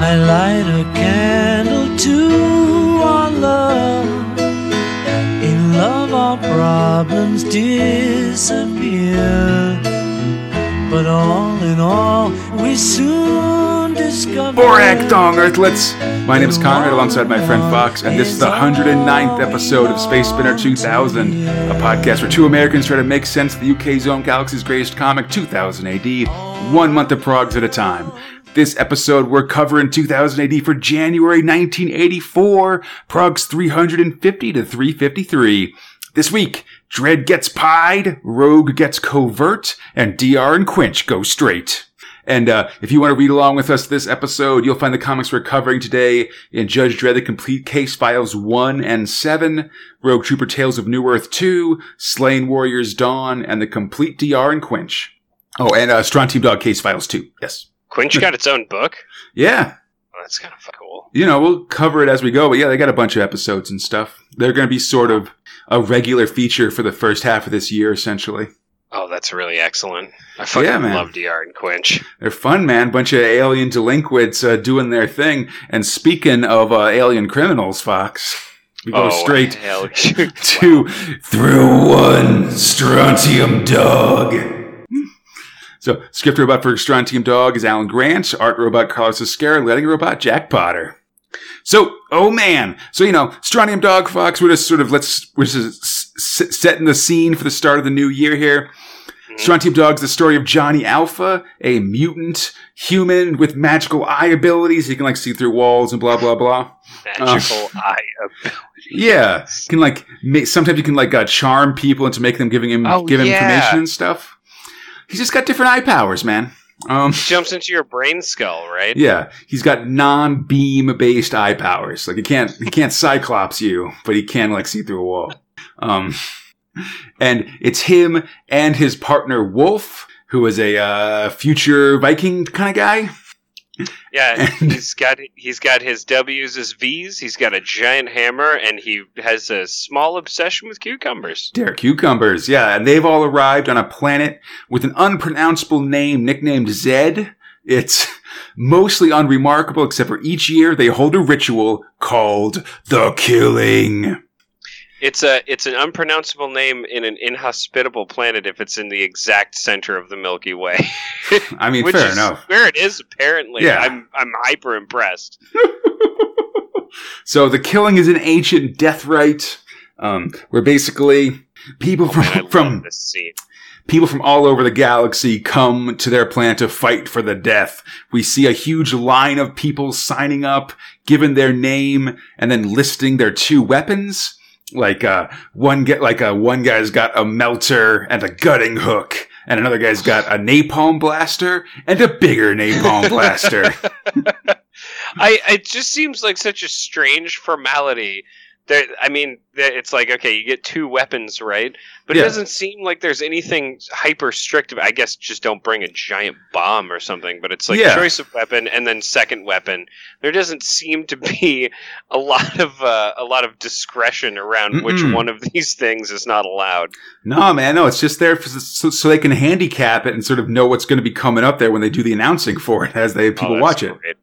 I light a candle to our love. In love our problems disappear, but all in all we soon discover. Borak Dong Earthlets! My name is Conrad alongside my friend Fox, and this is the 109th episode of Space Spinner 2000, a podcast where two Americans try to make sense of the UK's own galaxy's greatest comic, 2000 AD, 1 month of progs at a time. This episode, we're covering 2000 AD for January 1984, progs 350 to 353. This week, Dredd gets pied, Rogue gets covert, and DR and Quinch go straight. And if you want to read along with us this episode, you'll find the comics we're covering today in Judge Dredd, The Complete Case Files 1 and 7, Rogue Trooper Tales of New Earth 2, Sláine Warriors Dawn, and The Complete DR and Quinch. Oh, and Strontium Dog Case Files 2, yes. Quinch got its own book? Yeah. Well, that's kind of cool. You know, we'll cover it as we go, but yeah, they got a bunch of episodes and stuff. They're going to be sort of a regular feature for the first half of this year, essentially. Oh, that's really excellent. I fucking love DR and Quinch. They're fun, man. Bunch of alien delinquents doing their thing. And speaking of alien criminals, Fox, we go straight to Through One Strontium Dog. So, script robot for Strontium Dog is Alan Grant, art robot Carlos Escara, lighting robot Jack Potter. So, oh man. So, you know, Strontium Dog, Fox, we're just setting the scene for the start of the new year here. Strontium Dog's the story of Johnny Alpha, a mutant human with magical eye abilities. He can, like, see through walls and blah, blah, blah. Magical eye abilities. Yeah. Can, like, sometimes you can, like, charm people into making them give him information and stuff. He's just got different eye powers, man. He jumps into your brain skull, right? Yeah, he's got non-beam based eye powers. Like he can't cyclops you, but he can like see through a wall. And it's him and his partner Wolf, who is a future Viking kind of guy. Yeah, he's got his W's, his V's. He's got a giant hammer, and he has a small obsession with cucumbers. They're cucumbers, yeah. And they've all arrived on a planet with an unpronounceable name, nicknamed Zed. It's mostly unremarkable, except for each year they hold a ritual called the Killing. It's an unpronounceable name in an inhospitable planet if it's in the exact center of the Milky Way. I mean, fair enough. Where it is, apparently. Yeah. I'm hyper impressed. So the Killing is an ancient death rite, where basically people from all over the galaxy come to their planet to fight for the death. We see a huge line of people signing up, giving their name, and then listing their two weapons. Like one guy's got a melter and a gutting hook, and another guy's got a napalm blaster and a bigger napalm blaster. It just seems like such a strange formality. There, I mean, it's like, okay, you get two weapons, right? But it doesn't seem like there's anything hyper strict. I guess just don't bring a giant bomb or something. But it's like choice of weapon and then second weapon. There doesn't seem to be a lot of discretion around which one of these things is not allowed. No, man, no. It's just there so they can handicap it and sort of know what's going to be coming up there when they do the announcing for it as they people watch it. Great.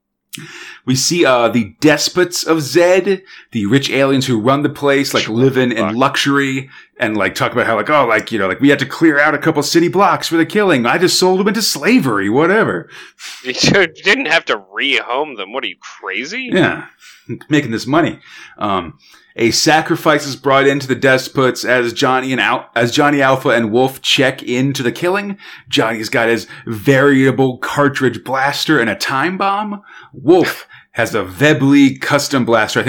We see the despots of Zed, the rich aliens who run the place, like living in luxury, and like talk about how like, oh, like, you know, like we had to clear out a couple city blocks for the killing. I just sold them into slavery, whatever. You didn't have to rehome them. What are you, crazy? Yeah, making this money. A sacrifice is brought into the despots as Johnny Alpha and Wolf check into the killing. Johnny's got his variable cartridge blaster and a time bomb. Wolf has a Webley custom blaster,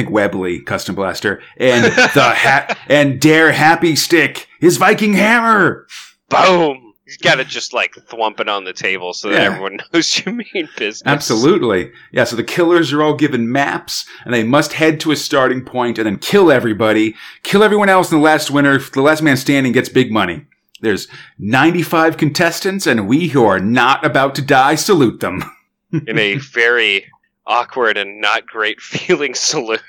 and and Dare Happy Stick, his Viking hammer. Boom. He's got to just, like, thwump it on the table so that everyone knows you mean business. Absolutely. Yeah, so the killers are all given maps, and they must head to a starting point and then kill everybody. Kill everyone else, and the last winner, the last man standing, gets big money. There's 95 contestants, and we who are not about to die salute them. In a very awkward and not great feeling salute.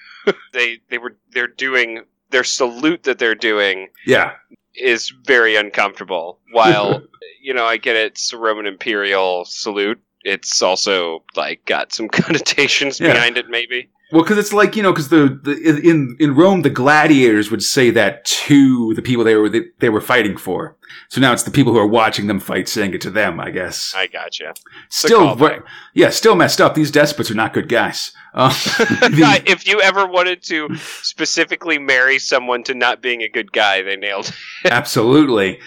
Their salute that they're doing. Yeah. Is very uncomfortable. While, you know, I get it's a Roman Imperial salute. it's also like got some connotations behind it, maybe. Well, because it's like, you know, because in Rome, the gladiators would say that to the people they were fighting for. So now it's the people who are watching them fight saying it to them, I guess. I gotcha. Still messed up. These despots are not good guys. If you ever wanted to specifically marry someone to not being a good guy, they nailed it. Absolutely.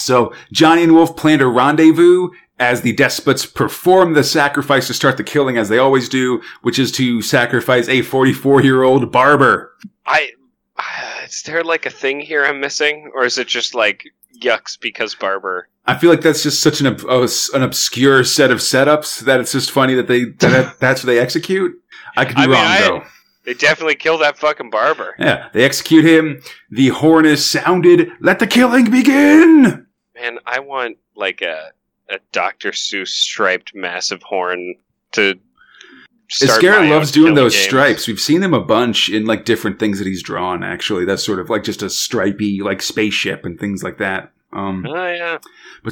So Johnny and Wolf planned a rendezvous as the despots perform the sacrifice to start the killing, as they always do, which is to sacrifice a 44-year-old barber. Is there like a thing here I'm missing? Or is it just like, yucks because barber? I feel like that's just such an obscure set of setups that it's just funny that's what they execute. I could be wrong, though. They definitely kill that fucking barber. Yeah, they execute him. The horn is sounded. Let the killing begin! Man, I want like a Dr. Seuss striped massive horn to start. Scarrett loves doing those games. Stripes. We've seen them a bunch in like different things that he's drawn, actually. That's sort of like just a stripey like spaceship and things like that. But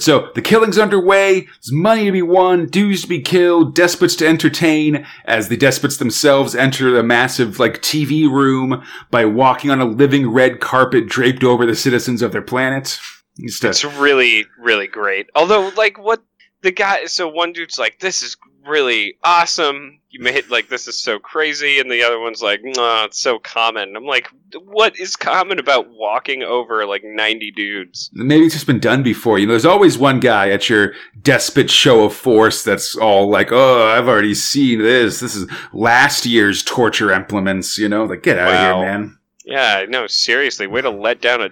so the killing's underway. There's money to be won, dues to be killed, despots to entertain, as the despots themselves enter the massive like TV room by walking on a living red carpet draped over the citizens of their planet. It's really, really great. Although, like, what the guy... So one dude's like, this is really awesome. You may hit, like, this is so crazy. And the other one's like, nah, it's so common. I'm like, what is common about walking over, like, 90 dudes? Maybe it's just been done before. You know, there's always one guy at your despot show of force that's all like, oh, I've already seen this. This is last year's torture implements, you know? Like, get out of here, man. Yeah, no, seriously. Way to let down a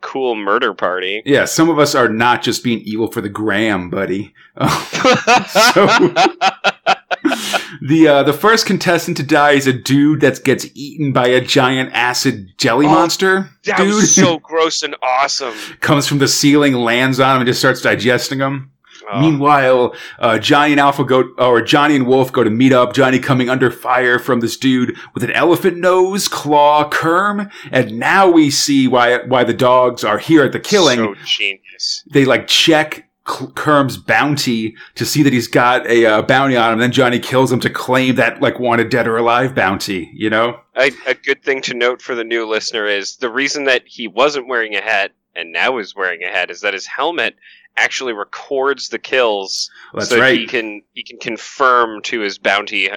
cool murder party. Yeah, some of us are not just being evil for the gram, buddy. The first contestant to die is a dude that gets eaten by a giant acid jelly monster. That dude was so gross and awesome. Comes from the ceiling, lands on him, and just starts digesting him. Meanwhile, Johnny and Wolf go to meet up. Johnny coming under fire from this dude with an elephant nose, claw, kerm, and now we see why the dogs are here at the killing. So genius. They like check Kerm's bounty to see that he's got a bounty on him. Then Johnny kills him to claim that like wanted dead or alive bounty. You know, a good thing to note for the new listener is the reason that he wasn't wearing a hat and now is wearing a hat is that his helmet actually records the kills. That's so right. He can confirm to his bounty,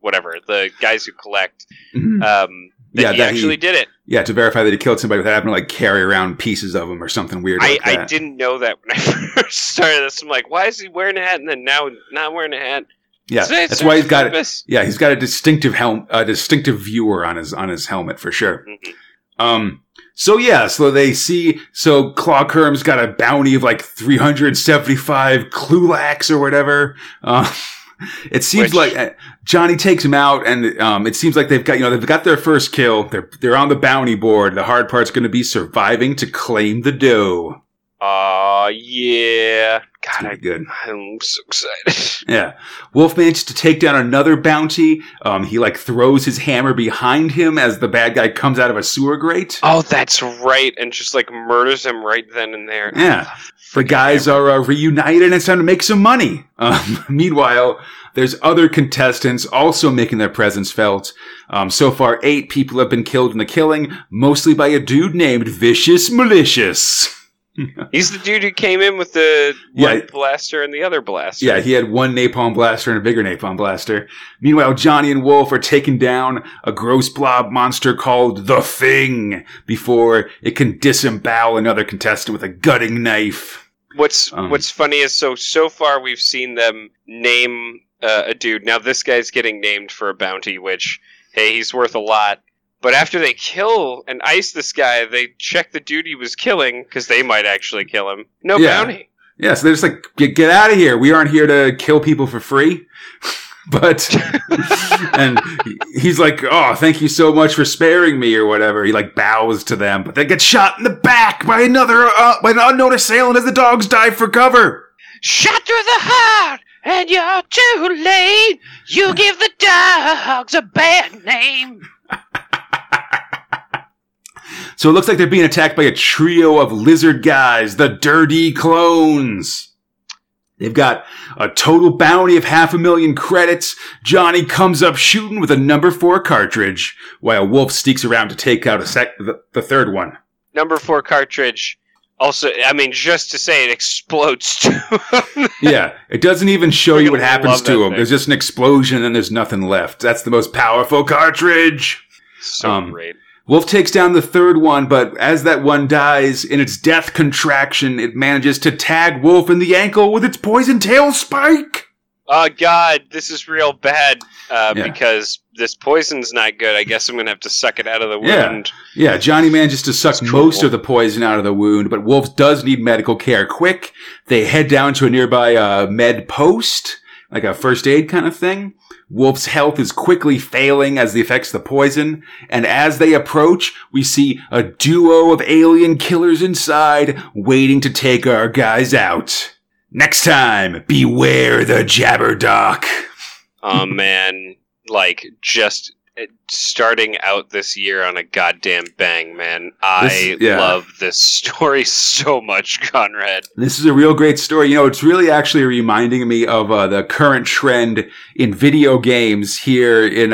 whatever, the guys who collect, that he did it. Yeah, to verify that he killed somebody without having to like carry around pieces of him or something weird like that. I didn't know that when I first started this. I'm like, why is he wearing a hat and then now not wearing a hat? Yeah, that's why he's got it. Yeah, he's got a distinctive distinctive viewer on his helmet for sure. Mm-hmm. So they see, Claw Kerm's got a bounty of like 375 Klulax or whatever. It seems like Johnny takes him out and, it seems like they've got their first kill. They're on the bounty board. The hard part's going to be surviving to claim the dough. Yeah. God, good. I'm so excited. Yeah. Wolf manages to take down another bounty. He like throws his hammer behind him as the bad guy comes out of a sewer grate. Oh, that's right. And just like murders him right then and there. Yeah. The guys are reunited and it's time to make some money. Meanwhile, there's other contestants also making their presence felt. So far, 8 people have been killed in the killing, mostly by a dude named Vicious Malicious. He's the dude who came in with the one blaster and the other blaster. Yeah, he had one napalm blaster and a bigger napalm blaster. Meanwhile, Johnny and Wolf are taking down a gross blob monster called The Thing before it can disembowel another contestant with a gutting knife. What's funny is so far we've seen them name a dude. Now this guy's getting named for a bounty, which, hey, he's worth a lot. But after they kill and ice this guy, they check the dude he was killing, because they might actually kill him. No bounty. Yeah, so they're just like, get out of here. We aren't here to kill people for free. But, and he's like, oh, thank you so much for sparing me or whatever. He like bows to them, but they get shot in the back by by an unknown assailant as the dogs dive for cover. Shot through the heart! And you're too late. You give the dogs a bad name. So it looks like they're being attacked by a trio of lizard guys, the Dirty Clones. They've got a total bounty of 500,000 credits. Johnny comes up shooting with a number 4 cartridge, while Wolf sneaks around to take out the third one. Number 4 cartridge. Also, I mean, just to say it explodes too. Yeah, it doesn't even show you what happens to him. There's just an explosion and there's nothing left. That's the most powerful cartridge. So great. Wolf takes down the third one, but as that one dies, in its death contraction, it manages to tag Wolf in the ankle with its poison tail spike. Oh, God, this is real bad because this poison's not good. I guess I'm going to have to suck it out of the wound. Yeah, Johnny manages to suck most of the poison out of the wound, but Wolf does need medical care quick. They head down to a nearby med post, like a first aid kind of thing. Wolf's health is quickly failing as the effects of the poison, and as they approach, we see a duo of alien killers inside, waiting to take our guys out. Next time, beware the Jabberdock. Oh man, like, just starting out this year on a goddamn bang, man. I love this story so much, Conrad. This is a real great story. You know, it's really actually reminding me of the current trend in video games here in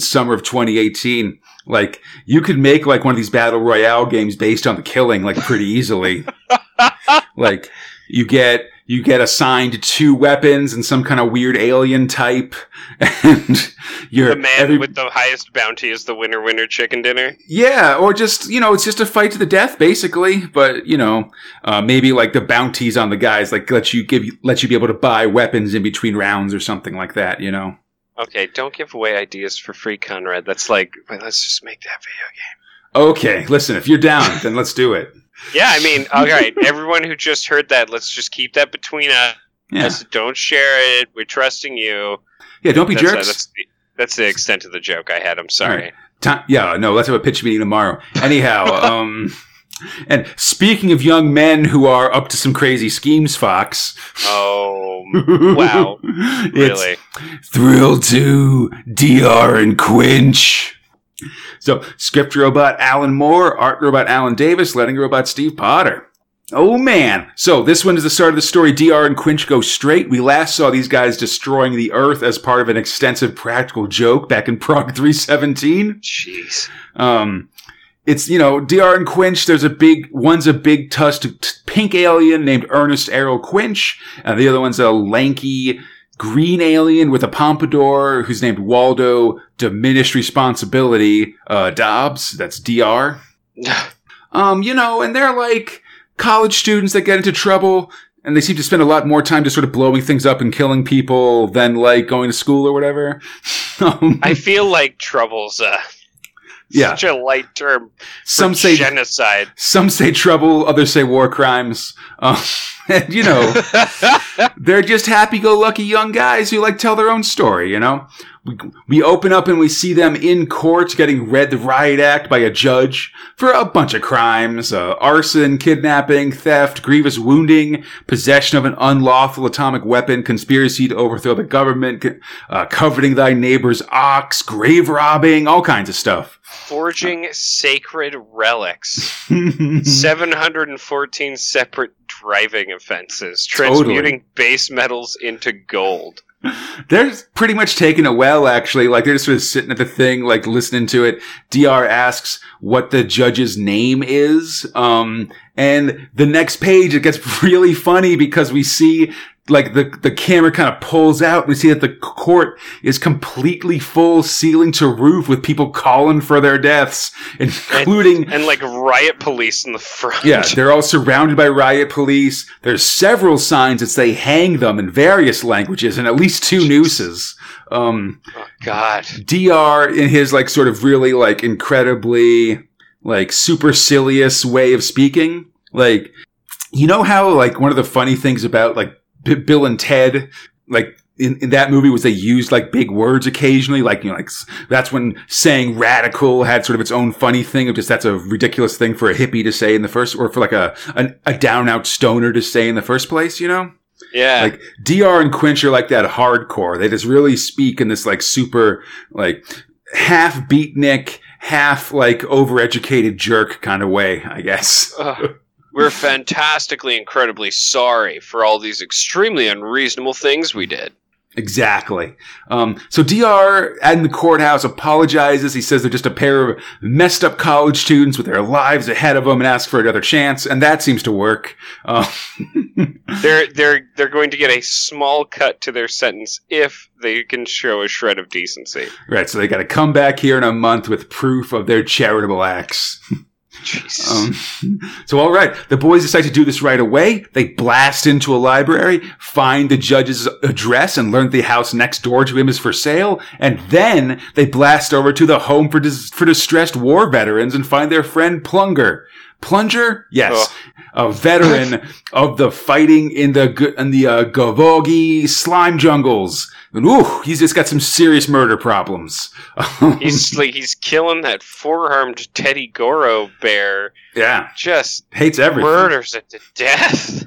summer of 2018. Like, you could make, like, one of these Battle Royale games based on the killing, like, pretty easily. Like... You get assigned 2 weapons and some kind of weird alien type, and you're the man with the highest bounty is the winner chicken dinner. Yeah, or just, you know, it's just a fight to the death basically. But you know, maybe like the bounties on the guys like let you be able to buy weapons in between rounds or something like that. You know. Okay, don't give away ideas for free, Conrad. That's like, wait, let's just make that video game. Okay, listen, if you're down, then let's do it. Yeah, I mean, all right, everyone who just heard that, let's just keep that between us. Yeah. Don't share it. We're trusting you. Yeah, don't be jerks. That's the extent of the joke I had. I'm sorry. Right. Let's have a pitch meeting tomorrow. Anyhow, and speaking of young men who are up to some crazy schemes, Fox. Oh, wow. Really? Thrill 2, DR and Quinch. So, script robot Alan Moore, art robot Alan Davis, lettering robot Steve Potter. Oh, man. So, this one is the start of the story. DR and Quinch go straight. We last saw these guys destroying the Earth as part of an extensive practical joke back in Prague 317. Jeez. It's, you know, DR and Quinch, one's a big tusked pink alien named Ernest Errol Quinch, and the other one's a lanky green alien with a pompadour who's named Waldo Diminished Responsibility Dobbs. That's DR. You know, and they're like college students that get into trouble, and they seem to spend a lot more time just sort of blowing things up and killing people than like going to school or whatever. I feel like trouble's such a light term. Some say genocide. Some say trouble. Others say war crimes. And, you know, they're just happy-go-lucky young guys who, like, tell their own story, you know? We open up and we see them in court getting read the riot act by a judge for a bunch of crimes. Arson, kidnapping, theft, grievous wounding, possession of an unlawful atomic weapon, conspiracy to overthrow the government, coveting thy neighbor's ox, grave robbing, all kinds of stuff. Forging sacred relics. 714 separate driving offenses. Transmuting base metals into gold. They're pretty much taking it well, actually. Like, they're just sort of sitting at the thing, like, listening to it. DR asks what the judge's name is. And the next page, it gets really funny because we see... like the camera kind of pulls out and we see that the court is completely full, ceiling to roof, with people calling for their deaths, including... and like riot police in the front. Yeah, they're all surrounded by riot police. There's several signs that say hang them in various languages and at least 2 nooses. Oh, God. DR, in his like sort of really like incredibly like supercilious way of speaking, like, you know how like one of the funny things about like Bill and Ted, like in that movie, was they used like big words occasionally, like, you know, like that's when saying radical had sort of its own funny thing of just that's a ridiculous thing for a hippie to say in the first, or for like a down out stoner to say in the first place, you know? Yeah. Like DR and Quinch are like that hardcore. They just really speak in this like super like half beatnik, half like overeducated jerk kind of way, I guess. We're fantastically, incredibly sorry for all these extremely unreasonable things we did. Exactly. So DR and the courthouse apologizes. He says they're just a pair of messed up college students with their lives ahead of them and asks for another chance. And that seems to work. They're going to get a small cut to their sentence if they can show a shred of decency. Right. So they got to come back here in a month with proof of their charitable acts. So all right, the boys decide to do this right away. They blast into a library, find the judge's address, and learn the house next door to him is for sale. And then they blast over to the home for distressed war veterans and find their friend Plunger, yes, a veteran of the fighting in the Gavogi slime jungles. And, ooh, he's just got some serious murder problems. He's killing that four-armed Teddy Goro bear. Yeah, just hates everything. Murders it to death.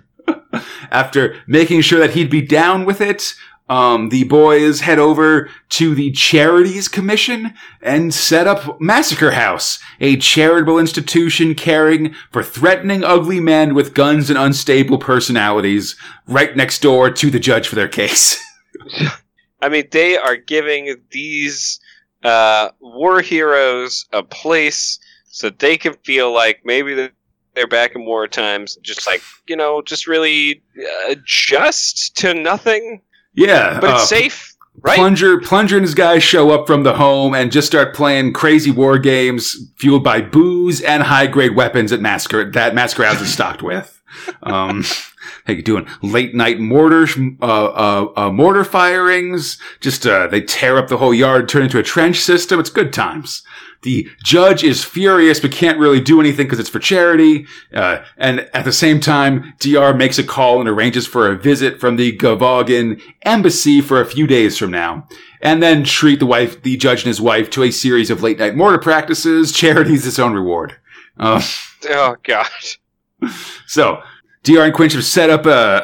After making sure that he'd be down with it, the boys head over to the Charities Commission and set up Massacre House, a charitable institution caring for threatening ugly men with guns and unstable personalities, right next door to the judge for their case. I mean, they are giving these war heroes a place so they can feel like maybe they're back in war times, just like, you know, just really just to nothing. Yeah. But it's safe, right? Plunger and his guys show up from the home and just start playing crazy war games fueled by booze and high-grade weapons that Massacre House is stocked with. They're doing late-night mortar firings. Just they tear up the whole yard, turn into a trench system. It's good times. The judge is furious but can't really do anything because it's for charity. And at the same time, DR makes a call and arranges for a visit from the Gavogan embassy for a few days from now. And then treat the judge and his wife to a series of late-night mortar practices. Charity's its own reward. Oh, God. So... DR and Quinch have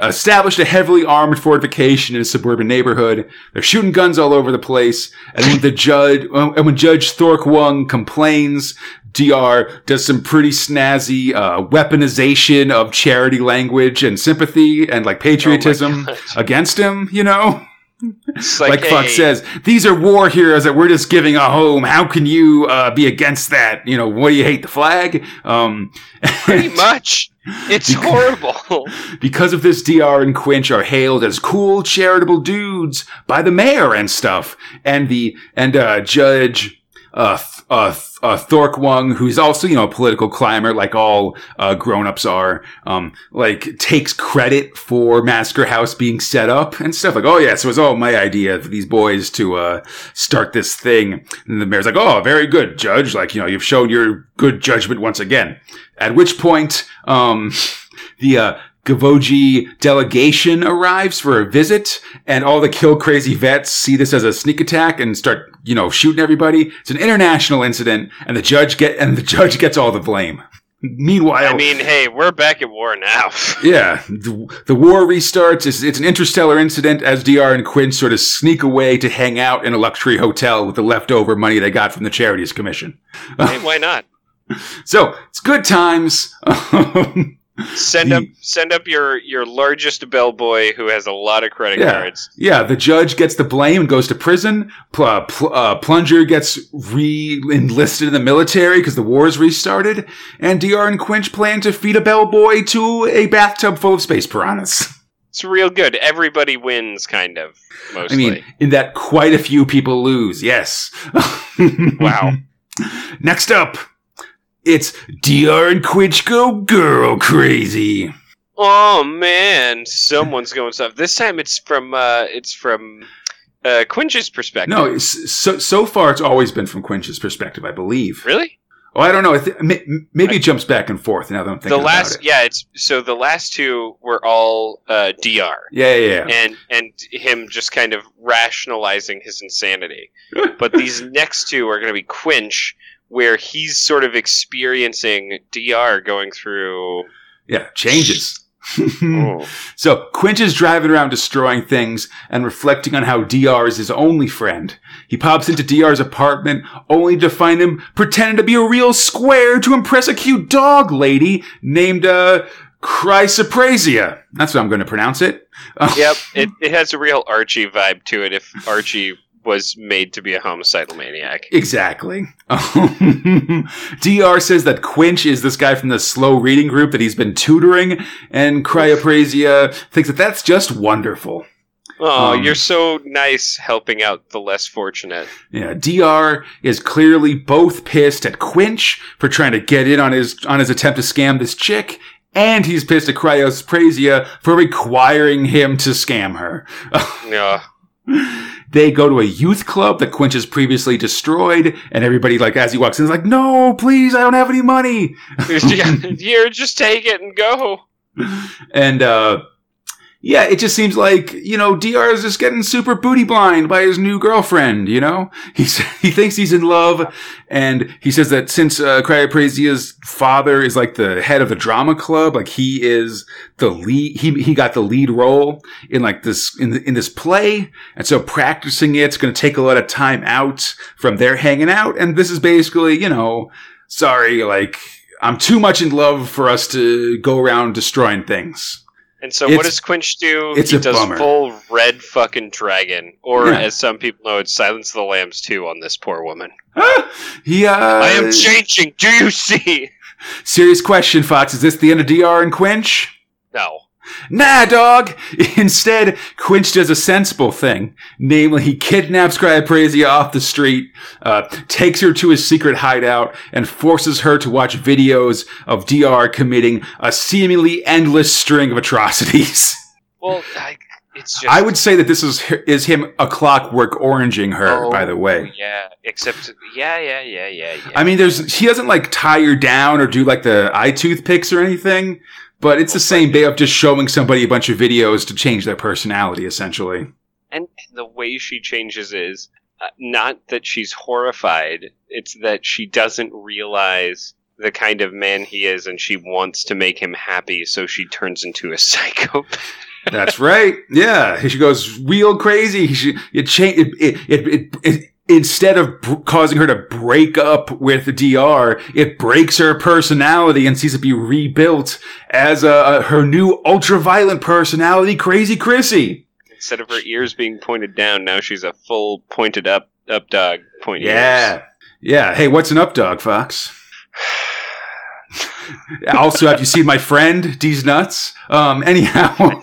established a heavily armed fortification in a suburban neighborhood. They're shooting guns all over the place. And when Judge Thork Wung complains, DR does some pretty snazzy, weaponization of charity language and sympathy and like patriotism against him, you know? It's like Fox says, these are war heroes that we're just giving a home. How can you be against that? You know, what do you hate, the flag? Pretty much. It's horrible. Because of this, DR and Quinch are hailed as cool, charitable dudes by the mayor and stuff. And Judge Thork Wung, who's also, you know, a political climber like all grown-ups are, takes credit for Massacre House being set up and stuff. Like, oh, yeah, so it was all my idea for these boys to start this thing. And the mayor's like, oh, very good, Judge. Like, you know, you've shown your good judgment once again. At which point, the Gavogi delegation arrives for a visit, and all the kill crazy vets see this as a sneak attack and start, you know, shooting everybody. It's an international incident, and the judge gets all the blame. Meanwhile, I mean, hey, we're back at war now. Yeah, the war restarts. It's an interstellar incident as DR and Quinn sort of sneak away to hang out in a luxury hotel with the leftover money they got from the Charities Commission. Hey, why not? So it's good times. Send up your largest bellboy who has a lot of credit cards. Yeah, the judge gets the blame and goes to prison. Plunger gets re-enlisted in the military because the war's restarted. And DR and Quinch plan to feed a bellboy to a bathtub full of space piranhas. It's real good. Everybody wins, kind of, mostly. I mean, in that quite a few people lose, yes. Wow. Next up. It's DR and Quinch go girl crazy. Oh man, someone's going stuff. This time it's from Quinch's perspective. No, so far it's always been from Quinch's perspective, I believe. Really? Oh, I don't know. Maybe it jumps back and forth now that I'm thinking about it. Yeah, the last two were all DR. Yeah. And him just kind of rationalizing his insanity. But these next two are going to be Quinch, where he's sort of experiencing DR going through... Yeah, changes. Oh. So Quinch is driving around destroying things and reflecting on how DR is his only friend. He pops into DR's apartment only to find him pretending to be a real square to impress a cute dog lady named Chrysoprasia. That's what I'm going to pronounce it. Yep, it has a real Archie vibe to it if Archie was made to be a homicidal maniac. Exactly. DR says that Quinch is this guy from the slow reading group that he's been tutoring, and Cryoprasia thinks that that's just wonderful. Oh, you're so nice helping out the less fortunate. Yeah, DR is clearly both pissed at Quinch for trying to get in on his attempt to scam this chick, and he's pissed at Cryoprasia for requiring him to scam her. Yeah. They go to a youth club that Quinch has previously destroyed, and everybody, as he walks in, is like, "No, please, I don't have any money." Here, just take it and go. And, it just seems like, DR is just getting super booty blind by his new girlfriend, He thinks he's in love, and he says that since Cryoprasia's father is, the head of the drama club, he is the lead, he got the lead role in, this play, and so practicing it's gonna take a lot of time out from their hanging out, and this is basically, I'm too much in love for us to go around destroying things. And so what does Quinch do? He does bummer. Full red fucking dragon. Or, as some people know, it's Silence of the Lambs 2 on this poor woman. I am changing, do you see? Serious question, Fox. Is this the end of DR and Quinch? No. Nah, dog! Instead, Quinch does a sensible thing. Namely, he kidnaps Cryoprasia off the street, takes her to his secret hideout, and forces her to watch videos of DR committing a seemingly endless string of atrocities. Well, I would say that this is him a Clockwork Oranging her, by the way. Yeah, except... Yeah. I mean, he doesn't, tie her down or do, the eye toothpicks or anything. But it's the same way of just showing somebody a bunch of videos to change their personality, essentially. And the way she changes is not that she's horrified. It's that she doesn't realize the kind of man he is, and she wants to make him happy, so she turns into a psychopath. That's right. Yeah. She goes real crazy. Instead of causing her to break up with DR, it breaks her personality and sees it be rebuilt as her new ultra-violent personality, Crazy Chrissy. Instead of her ears being pointed down, now she's a full pointed up dog. Ears. Yeah. Hey, what's an up dog, Fox? Also, have you seen my friend? D's nuts. Anyhow,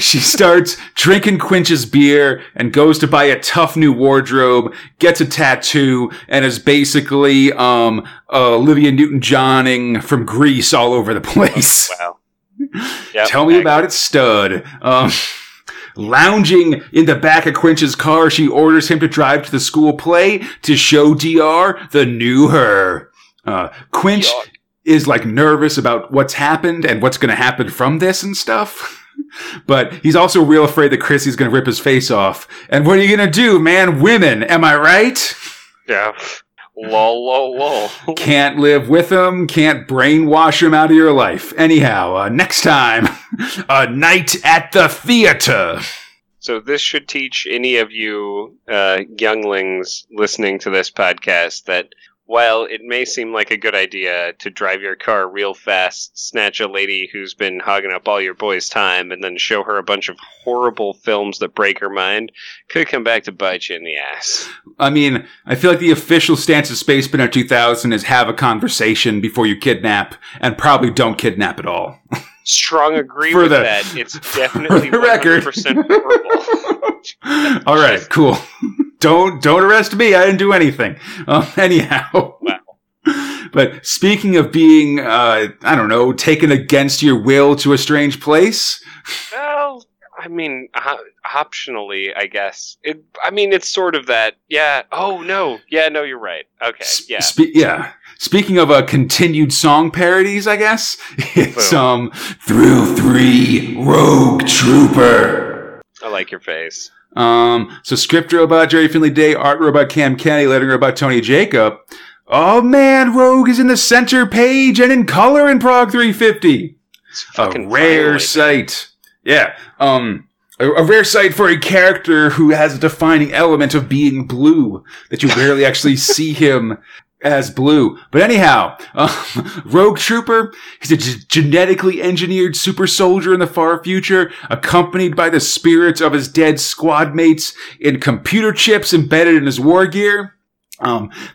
she starts drinking Quinch's beer and goes to buy a tough new wardrobe, gets a tattoo, and is basically Olivia Newton-Johning from Grease all over the place. Oh, wow. Yep, tell me about it, stud. Lounging in the back of Quinch's car, she orders him to drive to the school play to show DR the new her. Quinch... is nervous about what's happened and what's going to happen from this and stuff. But he's also real afraid that Chrissy's going to rip his face off. And what are you going to do, man? Women, am I right? Yeah. Lol. Can't live with him. Can't brainwash him out of your life. Anyhow, next time, A Night at the Theater. So this should teach any of you younglings listening to this podcast that while it may seem like a good idea to drive your car real fast, snatch a lady who's been hogging up all your boys' time, and then show her a bunch of horrible films that break her mind, could come back to bite you in the ass. I mean, I feel like the official stance of Space Spinner 2000 is have a conversation before you kidnap, and probably don't kidnap at all. Strong agree with that. It's definitely 100% horrible. All right, cool. Don't arrest me. I didn't do anything. Anyhow. Wow. But speaking of being, taken against your will to a strange place. Well, I mean, optionally, I guess. It's sort of that. Yeah. Oh, no. Yeah, no, you're right. Okay. Yeah. Speaking of continued song parodies, I guess. It's Through 3 Rogue Trooper. I like your face. So script robot Jerry Finley Day, art robot Cam Kennedy, lettering robot Tony Jacob. Oh man, Rogue is in the center page and in color in Prog 350. It's fucking rare sight. Yeah. A rare sight for a character who has a defining element of being blue, that you rarely actually see him as blue. But anyhow, Rogue Trooper, he's a genetically engineered super soldier in the far future, accompanied by the spirits of his dead squad mates in computer chips embedded in his war gear.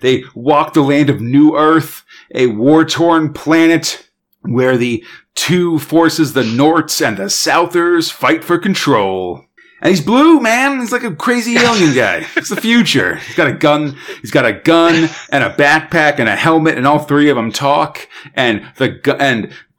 They walk the land of New Earth, a war-torn planet where the two forces, the Norts and the Southers, fight for control. And he's blue, man. He's like a crazy alien guy. It's the future. He's got a gun. He's got a gun and a backpack and a helmet, and all three of them talk. And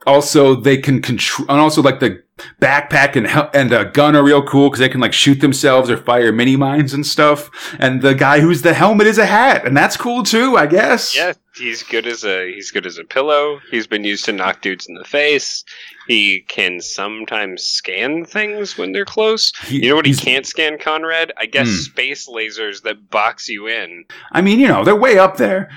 also they can control. And also, like, the backpack and a gun are real cool because they can, like, shoot themselves or fire mini mines and stuff. And the guy who's the helmet is a hat, and that's cool too, I guess. Yeah, he's good as a pillow. He's been used to knock dudes in the face. He can sometimes scan things when they're close. You know what he can't scan, Conrad? I guess space lasers that box you in. I mean, you know, they're way up there.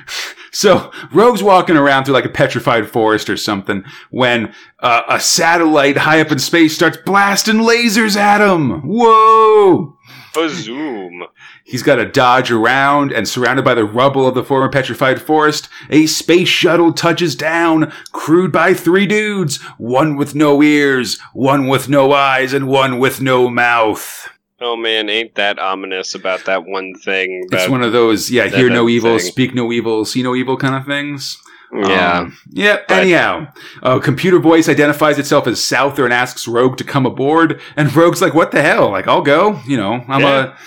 So Rogue's walking around through, like, a petrified forest or something when a satellite high up in space starts blasting lasers at him. Whoa! Bazoom. He's got to dodge around, and surrounded by the rubble of the former petrified forest, a space shuttle touches down, crewed by three dudes, one with no ears, one with no eyes, and one with no mouth. Oh man, ain't that ominous about that one thing. It's one of those, yeah, hear no evil, speak no evil, see no evil kind of things. Yeah. Anyhow, a computer voice identifies itself as Souther and asks Rogue to come aboard. And Rogue's like, what the hell? Like, I'll go. You know, I'm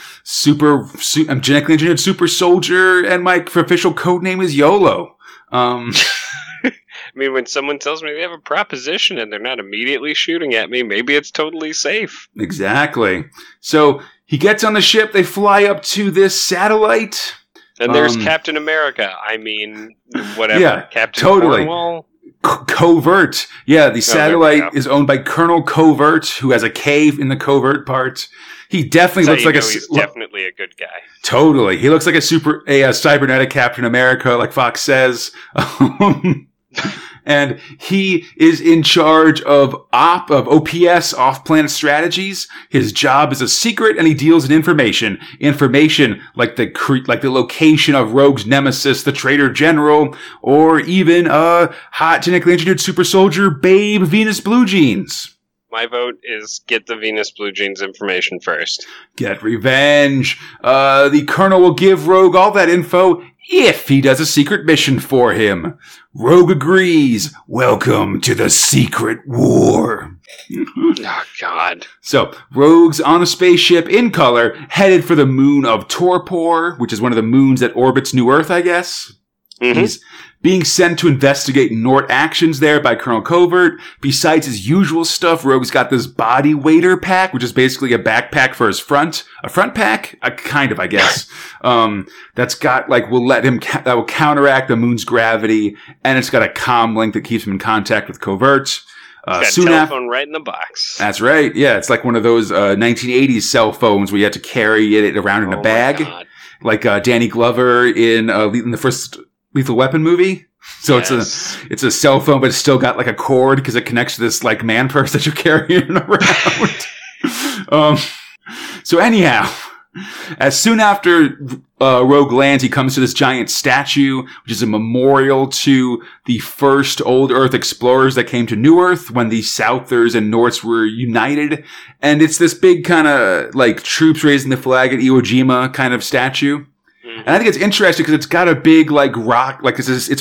genetically engineered super soldier, and my official code name is YOLO. I mean, when someone tells me they have a proposition and they're not immediately shooting at me, maybe it's totally safe. Exactly. So he gets on the ship. They fly up to this satellite. And there's Captain America. I mean, whatever. Yeah, Captain totally. Cornwall. Covert. Yeah, the satellite is owned by Colonel Covert, who has a cave in the covert part. He definitely definitely a good guy. Totally. He looks like a cybernetic Captain America, like Fox says. And he is in charge of OPS, off-planet strategies. His job is a secret, and he deals in information. Information like the location of Rogue's nemesis, the Traitor General, or even a hot, genetically engineered super soldier babe, Venus Blue Jeans. My vote is get the Venus Blue Jeans information first. Get revenge. The Colonel will give Rogue all that info if he does a secret mission for him. Rogue agrees. Welcome to the secret war. Oh, God. So, Rogue's on a spaceship in color, headed for the moon of Torpor, which is one of the moons that orbits New Earth, I guess. Mm-hmm. He's being sent to investigate Nort actions there by Colonel Covert. Besides his usual stuff, Rogue's got this body waiter pack, which is basically a backpack for his front. A front pack? Kind of, I guess. That's got, like, that will counteract the moon's gravity, and it's got a comm link that keeps him in contact with Covert. It's got a telephone right in the box. That's right, yeah. It's like one of those 1980s cell phones where you had to carry it around in a bag. Like Danny Glover in the first Lethal Weapon movie. So yes. It's a cell phone, but it's still got, like, a cord because it connects to this, like, man purse that you're carrying around. So anyhow, as soon after Rogue lands, he comes to this giant statue, which is a memorial to the first old Earth explorers that came to New Earth when the Southers and Norts were united. And it's this big kind of, like, troops raising the flag at Iwo Jima kind of statue. And I think it's interesting because it's got a big, like, rock, like, it's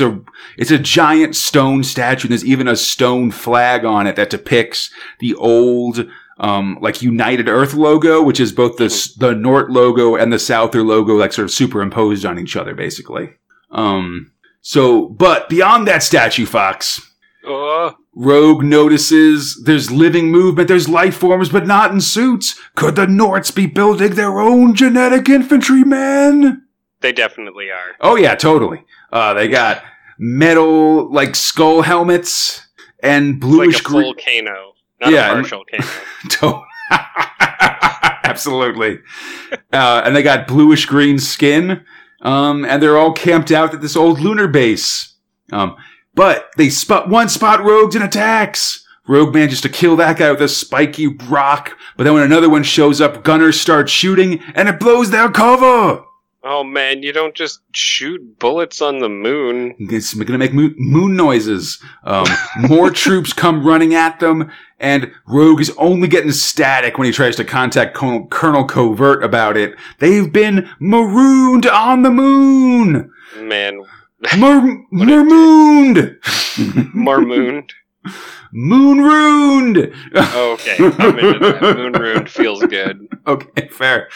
a giant stone statue, and there's even a stone flag on it that depicts the old, like, United Earth logo, which is both the Nort logo and the Souther logo, like, sort of superimposed on each other, basically. But beyond that statue, Fox, Rogue notices there's living movement, there's life forms, but not in suits. Could the Norts be building their own genetic infantrymen? They definitely are. Oh, yeah, totally. They got metal, like, skull helmets and bluish green. Like a volcano, not a partial volcano. Absolutely. And they got bluish-green skin, and they're all camped out at this old lunar base. But they spot Rogues and attacks. Rogue manages to kill that guy with a spiky rock, but then when another one shows up, gunners start shooting, and it blows their cover! Oh man, you don't just shoot bullets on the moon. It's gonna make moon noises. More troops come running at them, and Rogue is only getting static when he tries to contact Colonel Covert about it. They've been marooned on the moon! Man. Marmooned! Marmooned? Moon-ruined! Okay, I'm into that. Moon-ruined feels good. Okay, fair.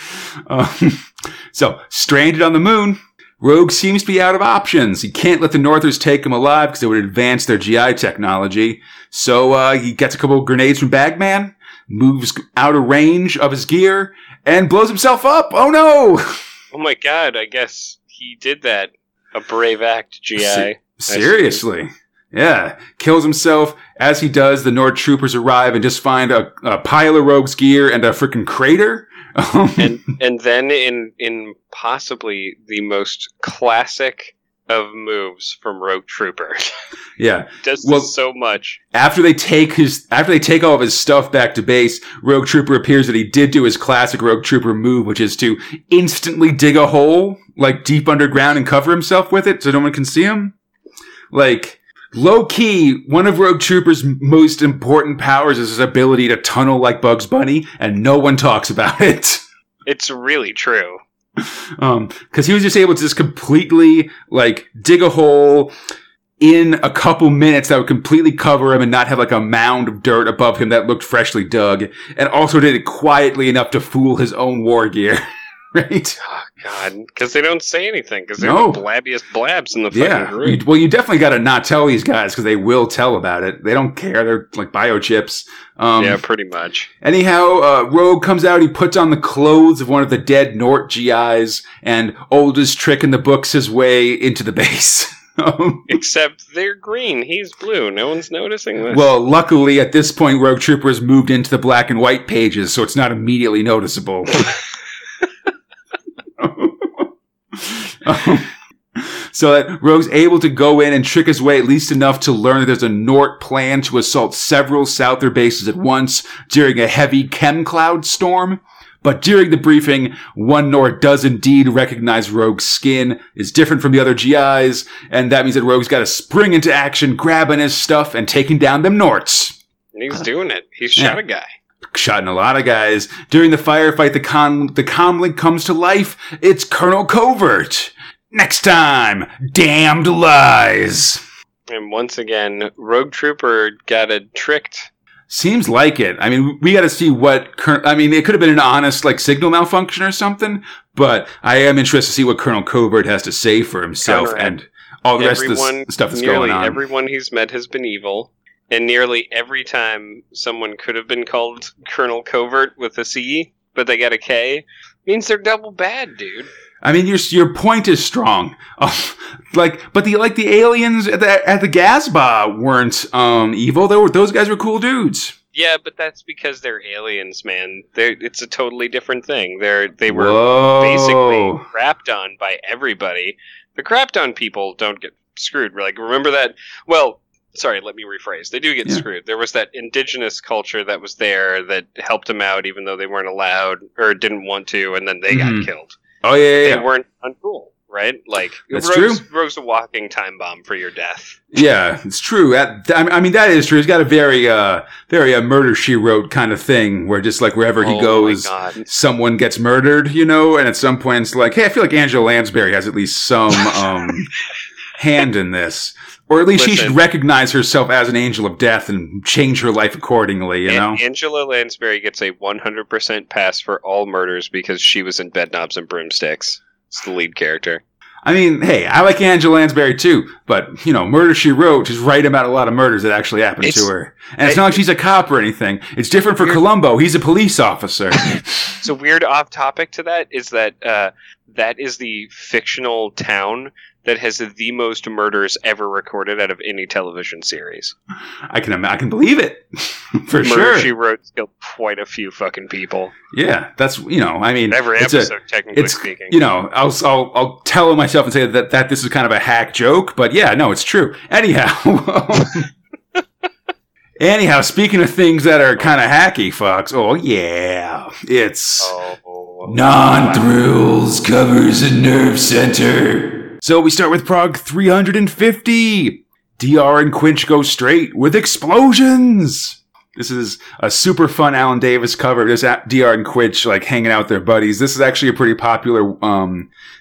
So, stranded on the moon, Rogue seems to be out of options. He can't let the Northers take him alive because they would advance their GI technology. So he gets a couple of grenades from Bagman, moves out of range of his gear, and blows himself up! Oh no! Oh my god, I guess he did that. A brave act, GI. Seriously. Yeah, kills himself. As he does, the Nord troopers arrive and just find a pile of Rogue's gear and a freaking crater. and then in possibly the most classic of moves from Rogue Trooper. Yeah. Does this so much. After they take all of his stuff back to base, Rogue Trooper appears that he did do his classic Rogue Trooper move, which is to instantly dig a hole, like deep underground, and cover himself with it so no one can see him. Like, low-key, one of Rogue Trooper's most important powers is his ability to tunnel like Bugs Bunny, and no one talks about it. It's really true. Because he was just able to just completely, like, dig a hole in a couple minutes that would completely cover him and not have, like, a mound of dirt above him that looked freshly dug, and also did it quietly enough to fool his own war gear. Right? Oh, God. Because they don't say anything. Because they're the blabbiest blabs in the fucking room. Well, you definitely got to not tell these guys because they will tell about it. They don't care. They're like biochips. Yeah, pretty much. Anyhow, Rogue comes out. He puts on the clothes of one of the dead Nort GIs and oldest trick in the books his way into the base. Except they're green. He's blue. No one's noticing this. Well, luckily, at this point, Rogue Trooper has moved into the black and white pages, so it's not immediately noticeable. So that Rogue's able to go in and trick his way at least enough to learn that there's a Nort plan to assault several Souther bases at once during a heavy chem cloud storm. But during the briefing, one Nort does indeed recognize Rogue's skin is different from the other GIs, and that means that Rogue's got to spring into action, grabbing his stuff and taking down them Norts. And he's doing it. He's shot a guy. Shotting a lot of guys. During the firefight, the comlink comes to life. It's Colonel Covert. Next time, damned lies. And once again, Rogue Trooper got it tricked. Seems like it. I mean, we got to see what... it could have been an honest, like, signal malfunction or something, but I am interested to see what Colonel Covert has to say for himself and all the rest of the stuff that's going on. Everyone he's met has been evil. And nearly every time someone could have been called Colonel Covert with a C, but they got a K, means they're double bad, dude. I mean, your point is strong. But the aliens at the Gazba weren't evil. Those guys were cool dudes. Yeah, but that's because they're aliens, man. It's a totally different thing. They were basically crapped on by everybody. The crapped on people don't get screwed. Like, remember that? Well... Sorry, let me rephrase. They do get screwed. There was that indigenous culture that was there that helped them out even though they weren't allowed or didn't want to, and then they got killed. Oh, yeah. They weren't uncool, right? Like, Rogue's a walking time bomb for your death. Yeah, it's true. That is true. He's got a very, very Murder, She Wrote kind of thing where just, like, wherever he goes, someone gets murdered, you know? And at some point it's like, hey, I feel like Angela Lansbury has at least some hand in this. Or at least she should recognize herself as an angel of death and change her life accordingly, you know? Angela Lansbury gets a 100% pass for all murders because she was in Bedknobs and Broomsticks. It's the lead character. I mean, hey, I like Angela Lansbury too, but, you know, Murder, She Wrote is right about a lot of murders that actually happened to her. And it's not like she's a cop or anything. It's different for Columbo. He's a police officer. It's a weird off-topic to that is that that is the fictional town that has the most murders ever recorded out of any television series. I can believe it. For sure. Murder, She Wrote killed quite a few fucking people. Yeah, that's, you know, I mean... Every episode, technically speaking. You know, I'll tell myself and say that this is kind of a hack joke, but yeah, no, it's true. Anyhow... Anyhow, speaking of things that are kind of hacky, Fox. Oh, yeah. It's Non-Thrills Covers a Nerve Center. So we start with Prague 350. DR and Quinch go straight with explosions. This is a super fun Alan Davis cover. There's DR and Quinch like hanging out with their buddies. This is actually a pretty popular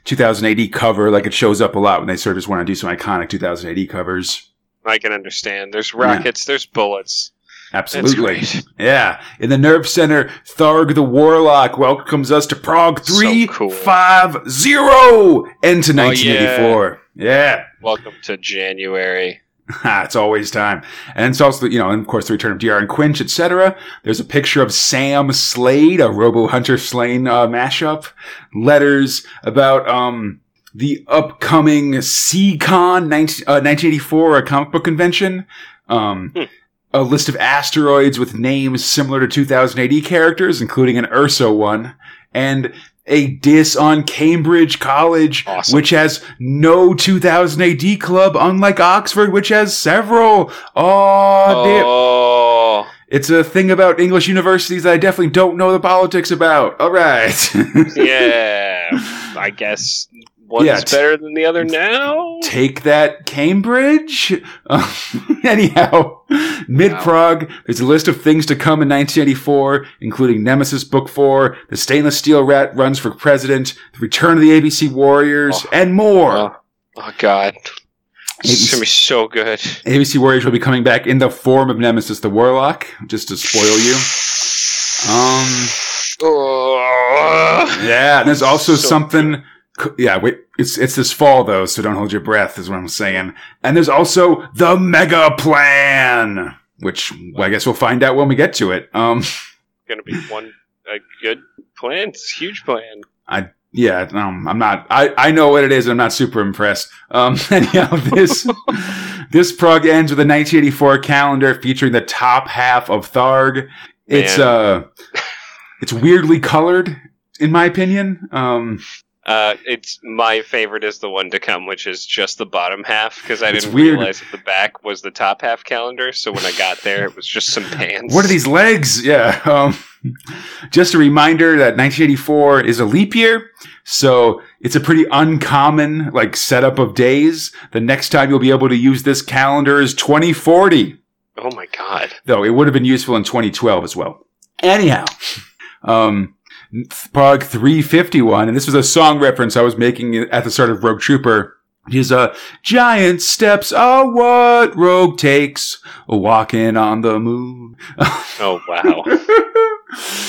2000 AD cover. Like it shows up a lot when they sort of just want to do some iconic 2000 AD covers. I can understand. There's rockets, there's bullets. Absolutely. Yeah. In the Nerve Center, Tharg the Warlock welcomes us to Prague 350 and to 1984. Yeah. Welcome to January. It's always time. And it's also, you know, and of course the return of DR and Quinch, etc. There's a picture of Sam Slade, a Robo Hunter Sláine mashup. Letters about the upcoming CCon 1984, a comic book convention. A list of asteroids with names similar to 2000 AD characters, including an Urso one. And a diss on Cambridge College, which has no 2000 AD club, unlike Oxford, which has several. Oh, damn. It's a thing about English universities that I definitely don't know the politics about. All right. Yeah. I guess... One's better than the other now? Take that, Cambridge? Anyhow, mid-Prague, there's a list of things to come in 1984, including Nemesis Book 4, The Stainless Steel Rat Runs for President, The Return of the ABC Warriors, and more. Oh, God. This is going to be so good. ABC Warriors will be coming back in the form of Nemesis the Warlock, just to spoil you. Yeah, and there's also something... Yeah, wait, it's this fall, though, so don't hold your breath, is what I'm saying. And there's also the Mega Plan, which I guess we'll find out when we get to it. Going to be a good plan. It's a huge plan. I'm not... I know what it is, and I'm not super impressed. Anyhow, this Prague ends with a 1984 calendar featuring the top half of Tharg. It's weirdly colored, in my opinion. It's my favorite is the one to come, which is just the bottom half, because I didn't realize that the back was the top half calendar. So when I got there, it was just some pants. What are these legs? Yeah. Just a reminder that 1984 is a leap year. So it's a pretty uncommon like setup of days. The next time you'll be able to use this calendar is 2040. Oh, my God. Though it would have been useful in 2012 as well. Anyhow. Prague 351, and this was a song reference I was making at the start of Rogue Trooper. Is giant steps are what Rogue takes, walking on the moon. Oh, wow.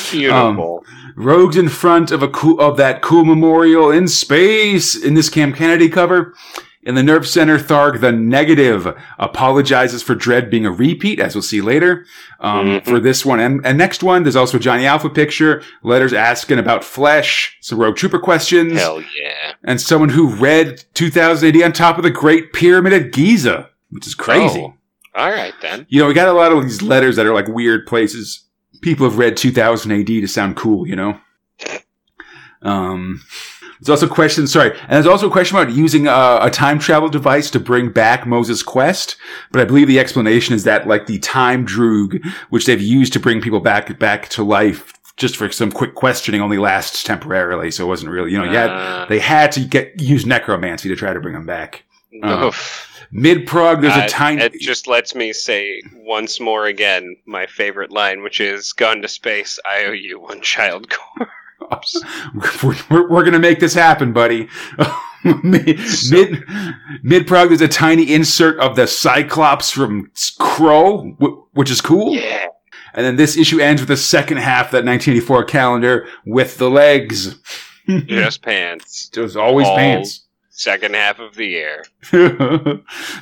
Beautiful. Rogue's in front of that cool memorial in space in this Cam Kennedy cover. In the Nerve Center, Tharg the Negative apologizes for Dredd being a repeat, as we'll see later, for this one. And next one, there's also a Johnny Alpha picture, letters asking about Flesh, some Rogue Trooper questions. Hell yeah. And someone who read 2000 AD on top of the Great Pyramid at Giza, which is crazy. Oh. All right, then. You know, we got a lot of these letters that are like weird places. People have read 2000 AD to sound cool, you know? There's also a question about using a time travel device to bring back Moses' quest. But I believe the explanation is that, like, the time droog, which they've used to bring people back to life just for some quick questioning, only lasts temporarily. So it wasn't really, you know, they had to use necromancy to try to bring them back. Mid-Prague, there's a tiny... It just lets me say once more again my favorite line, which is, "Gone to space, I owe you one child core." We're going to make this happen, buddy. Mid-Prague, there's a tiny insert of the Cyclops from Crow, which is cool. Yeah. And then this issue ends with the second half of that 1984 calendar with the legs. Just pants. There's always pants. Second half of the year.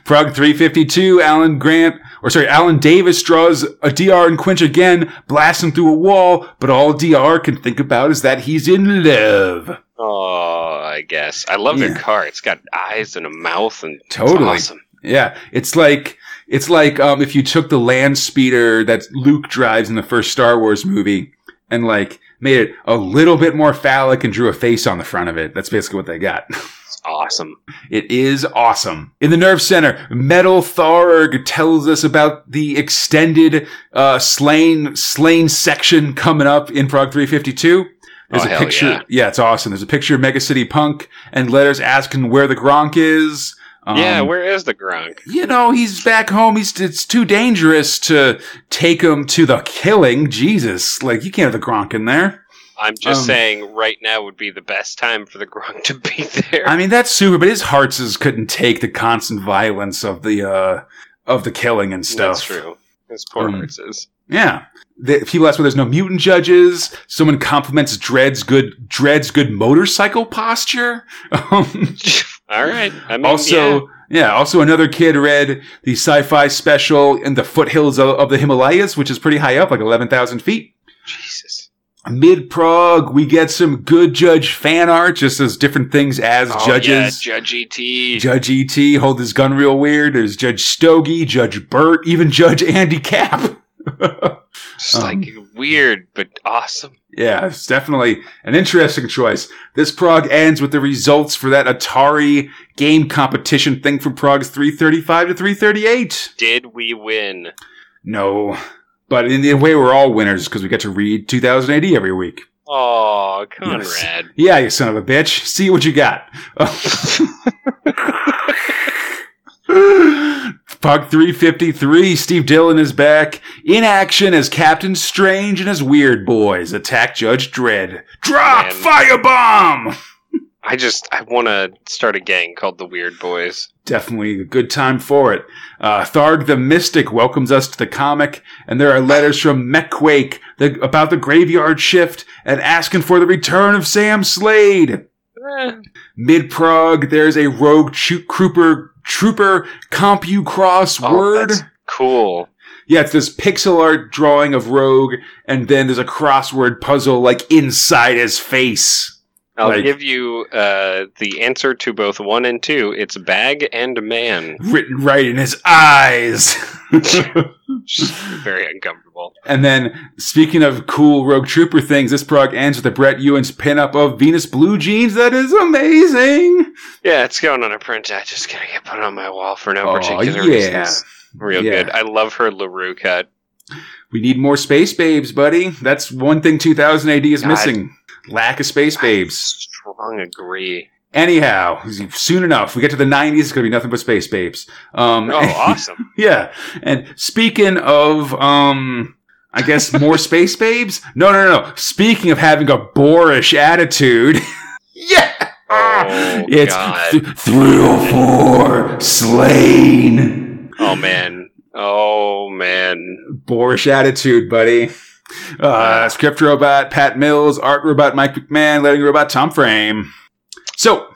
Prague 352, Alan Davis draws a DR and Quinch again, blasts him through a wall, but all DR can think about is that he's in love. Oh, I guess. I love their car. It's got eyes and a mouth, and totally. It's awesome. Yeah, it's like if you took the land speeder that Luke drives in the first Star Wars movie and like made it a little bit more phallic and drew a face on the front of it. That's basically what they got. It's awesome. It is awesome. In the nerve center, Metal Tharg tells us about the extended Sláine section coming up in Prog 352. There's a picture. Yeah, it's awesome. There's a picture of Mega City Punk and letters asking where the Gronk is. Where is the Gronk? You know, he's back home. It's too dangerous to take him to the killing. Jesus, like, you can't have the Gronk in there. I'm just saying right now would be the best time for the Gronk to be there. I mean, that's super, but his hearts couldn't take the constant violence of the killing and stuff. That's true. His poor hearts. Yeah. People ask why there's no mutant judges. Someone compliments Dredd's good motorcycle posture. All right. I mean, also another kid read the sci-fi special in the foothills of the Himalayas, which is pretty high up, like 11,000 feet. Jesus. Mid-prog, we get some good Judge fan art, just as different things as judges. Yeah, Judge E.T. Judge E.T. hold his gun real weird. There's Judge Stogie, Judge Burt, even Judge Andy Cap. Just weird, but awesome. Yeah, it's definitely an interesting choice. This prog ends with the results for that Atari game competition thing from progs 335 to 338. Did we win? No. But in a way, we're all winners because we get to read 2000 AD every week. Oh, Conrad. Yes. Yeah, you son of a bitch. See what you got. Prog 353, Steve Dillon is back in action as Captain Strange and his Weird Boys attack Judge Dredd. Drop firebomb! I want to start a gang called the Weird Boys. Definitely a good time for it. Tharg the Mystic welcomes us to the comic, and there are letters from Mechquake about the graveyard shift and asking for the return of Sam Slade. Mid-prog, there's a Rogue Trooper CompuCross word. That's cool. Yeah, it's this pixel art drawing of Rogue, and then there's a crossword puzzle like inside his face. I'll give you the answer to both 1 and 2. It's bag and man. Written right in his eyes. Very uncomfortable. And then, speaking of cool Rogue Trooper things, this prog ends with a Brett Ewan's pinup of Venus Blue Jeans. That is amazing. Yeah, it's going on a print. I just going to get put on my wall for no particular reason. It's real good. I love her LaRue cut. We need more space babes, buddy. That's one thing 2000 AD is missing. Lack of space babes. Strong agree. Anyhow, soon enough, we get to the 90s, it's going to be nothing but space babes. Awesome. Yeah. And speaking of, I guess, more space babes? No. Speaking of having a boorish attitude. Yeah! Oh, it's God. 304 Sláine. Oh, man. Boorish attitude, buddy. Script robot Pat Mills, art robot Mike McMahon, lettering robot Tom Frame. So,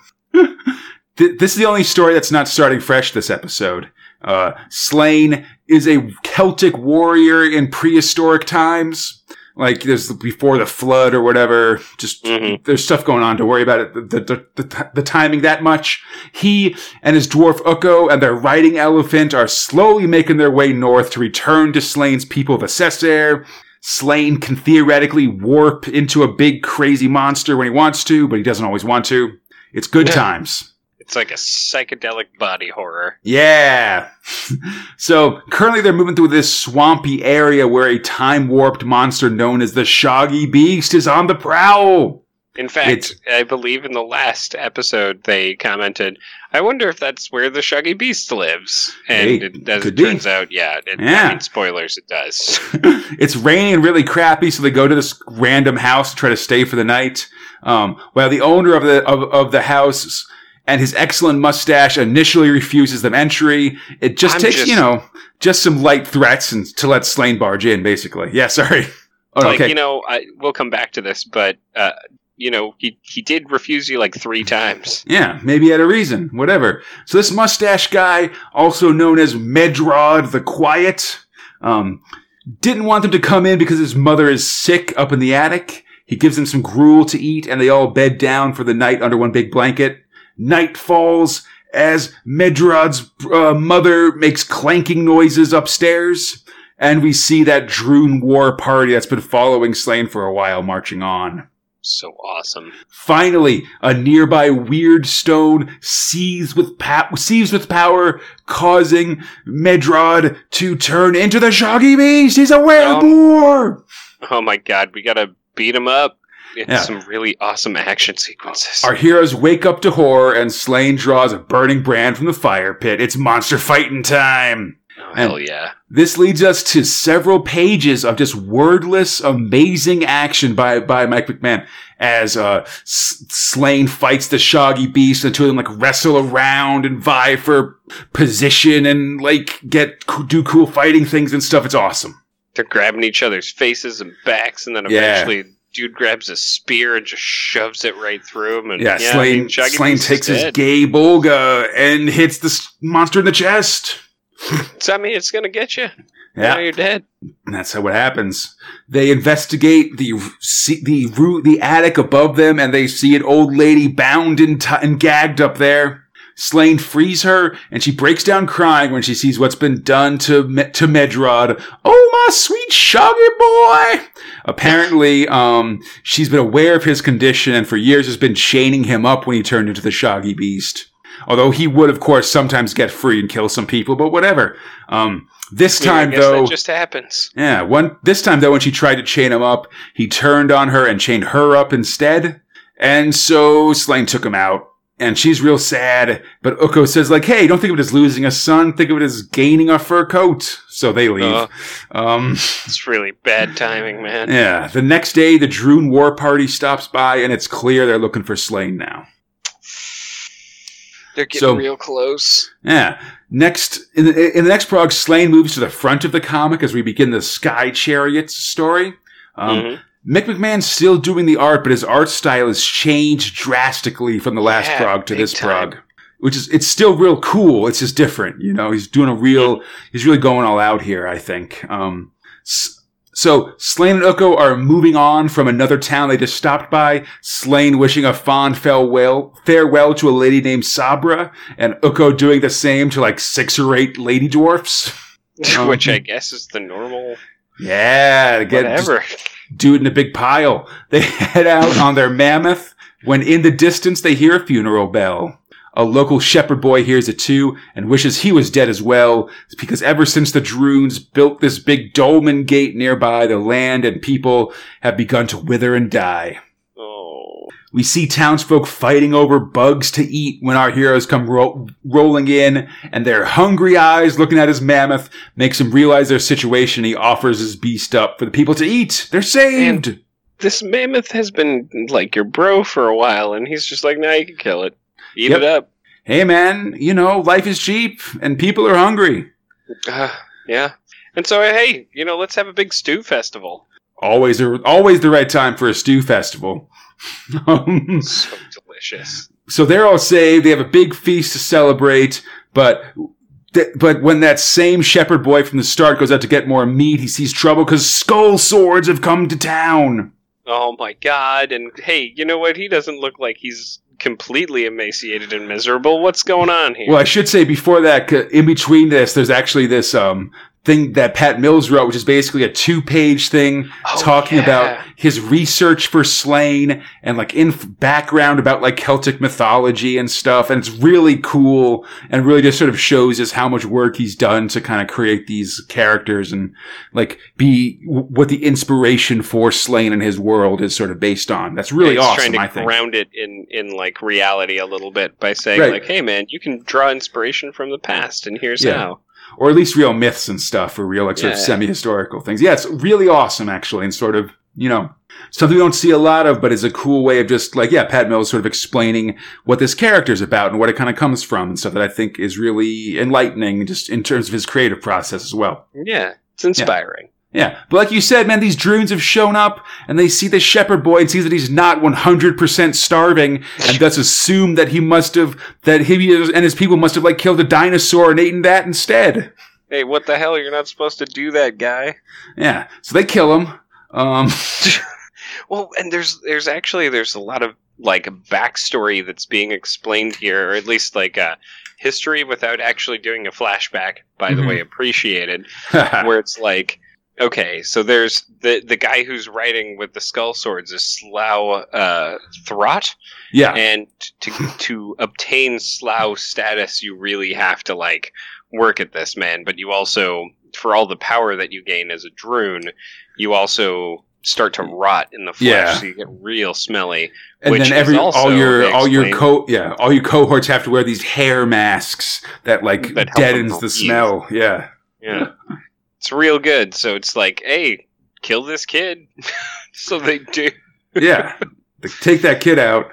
this is the only story that's not starting fresh this episode. Sláine is a Celtic warrior in prehistoric times. Like, there's before the flood or whatever. Just, there's stuff going on to worry about it. The timing that much. He and his dwarf Ukko and their riding elephant are slowly making their way north to return to Slaine's people, the Cessair. Sláine can theoretically warp into a big crazy monster when he wants to, but he doesn't always want to. It's good times. It's like a psychedelic body horror. Yeah. So currently they're moving through this swampy area where a time-warped monster known as the Shoggy Beast is on the prowl. In fact, I believe in the last episode they commented, I wonder if that's where the Shoggy Beast lives. And as it turns out, I mean, spoilers, it does. It's raining and really crappy, so they go to this random house to try to stay for the night. While the owner of the house and his excellent mustache initially refuses them entry, it just takes some light threats and to let Sláine barge in, basically. Yeah, sorry. We'll come back to this, but... he did refuse you like 3 times. Yeah, maybe he had a reason. Whatever. So this mustache guy, also known as Medrod the Quiet, didn't want them to come in because his mother is sick up in the attic. He gives them some gruel to eat, and they all bed down for the night under one big blanket. Night falls as Medrod's mother makes clanking noises upstairs, and we see that Drune war party that's been following Sláine for a while marching on. So awesome. Finally, a nearby weird stone seized with power, causing Medrod to turn into the Shoggy Beast. He's a werewolf. Oh my god, we gotta beat him up. It's some really awesome action sequences. Our heroes wake up to horror, and Sláine draws a burning brand from the fire pit. It's monster fighting time. Oh, hell yeah. This leads us to several pages of just wordless, amazing action by Mike McMahon as Sláine fights the Shoggy Beast, and the two of them like wrestle around and vie for position and like do cool fighting things and stuff. It's awesome. They're grabbing each other's faces and backs, and then eventually dude grabs a spear and just shoves it right through him. And Sláine takes his gay bolga and hits this monster in the chest. So, I mean, it's going to get you. Yeah. Now you're dead. And that's what happens. They investigate the attic above them, and they see an old lady bound and gagged up there. Sláine frees her, and she breaks down crying when she sees what's been done to Medrod. Oh, my sweet Shoggy boy! Apparently, she's been aware of his condition, and for years has been chaining him up when he turned into the Shoggy Beast. Although he would, of course, sometimes get free and kill some people, but whatever. This time, though, that just happens. Yeah. This time, though, when she tried to chain him up, he turned on her and chained her up instead. And so Sláine took him out, and she's real sad. But Ukko says, like, "Hey, don't think of it as losing a son. Think of it as gaining a fur coat." So they leave. It's really bad timing, man. Yeah. The next day, the Drune war party stops by, and it's clear they're looking for Sláine now. They're getting real close. Yeah. Next, in the next prog, Sláine moves to the front of the comic as we begin the Sky Chariots story. Mick McMahon's still doing the art, but his art style has changed drastically from the last prog to this prog. Which is, it's still real cool. It's just different. You know, he's doing he's really going all out here, I think. So, Sláine and Ukko are moving on from another town they just stopped by, Sláine wishing a fond farewell to a lady named Sabra, and Ukko doing the same to, like, 6 or 8 lady dwarfs. Which I guess is the normal... Yeah, again, whatever. Do it in a big pile. They head out on their mammoth, when in the distance they hear a funeral bell. A local shepherd boy hears it too, and wishes he was dead as well, because ever since the Drunes built this big dolmen gate nearby, the land and people have begun to wither and die. Oh. We see townsfolk fighting over bugs to eat when our heroes come rolling in, and their hungry eyes looking at his mammoth makes him realize their situation. He offers his beast up for the people to eat. They're saved! And this mammoth has been, like, your bro for a while, and he's just like, nah, you can kill it. Eat it up. Hey, man, you know, life is cheap, and people are hungry. Yeah. And so, hey, you know, let's have a big stew festival. Always the right time for a stew festival. So delicious. So they're all saved. They have a big feast to celebrate, but when that same shepherd boy from the start goes out to get more meat, he sees trouble because skull swords have come to town. Oh, my God. And, hey, you know what? He doesn't look like he's completely emaciated and miserable. What's going on here? Well, I should say before that, in between this, there's actually this thing that Pat Mills wrote, which is basically a 2-page thing talking about his research for Sláine and like in background about like Celtic mythology and stuff. And it's really cool and really just sort of shows us how much work he's done to kind of create these characters and like be what the inspiration for Sláine and his world is sort of based on. That's really awesome, I think. He's trying to ground it in like reality a little bit by saying like, hey man, you can draw inspiration from the past and here's how. Or at least real myths and stuff, or real like sort of semi-historical things. Yeah, it's really awesome, actually, and sort of, you know, something we don't see a lot of, but is a cool way of just, like, Pat Mills sort of explaining what this character's about and what it kind of comes from and stuff that I think is really enlightening just in terms of his creative process as well. Yeah, it's inspiring. Yeah, but like you said, man, these Drunes have shown up, and they see the shepherd boy and sees that he's not 100% starving, and thus assume that he and his people must have, like, killed a dinosaur and eaten that instead. Hey, what the hell? You're not supposed to do that, guy. Yeah, so they kill him. Well, and there's a lot of, like, backstory that's being explained here, or at least, like, history without actually doing a flashback, by the way, appreciated, where it's like... Okay, so there's the guy who's riding with the skull swords is Slough Throt. Yeah. And to obtain Slough status, you really have to, like, work at this, man. But you also, for all the power that you gain as a Drune, you also start to rot in the flesh, yeah. So you get real smelly. And which then all your cohorts have to wear these hair masks that, like, that deadens the smell. Yeah. Yeah. It's real good, so it's like, hey, kill this kid. So they do. Yeah, they take that kid out.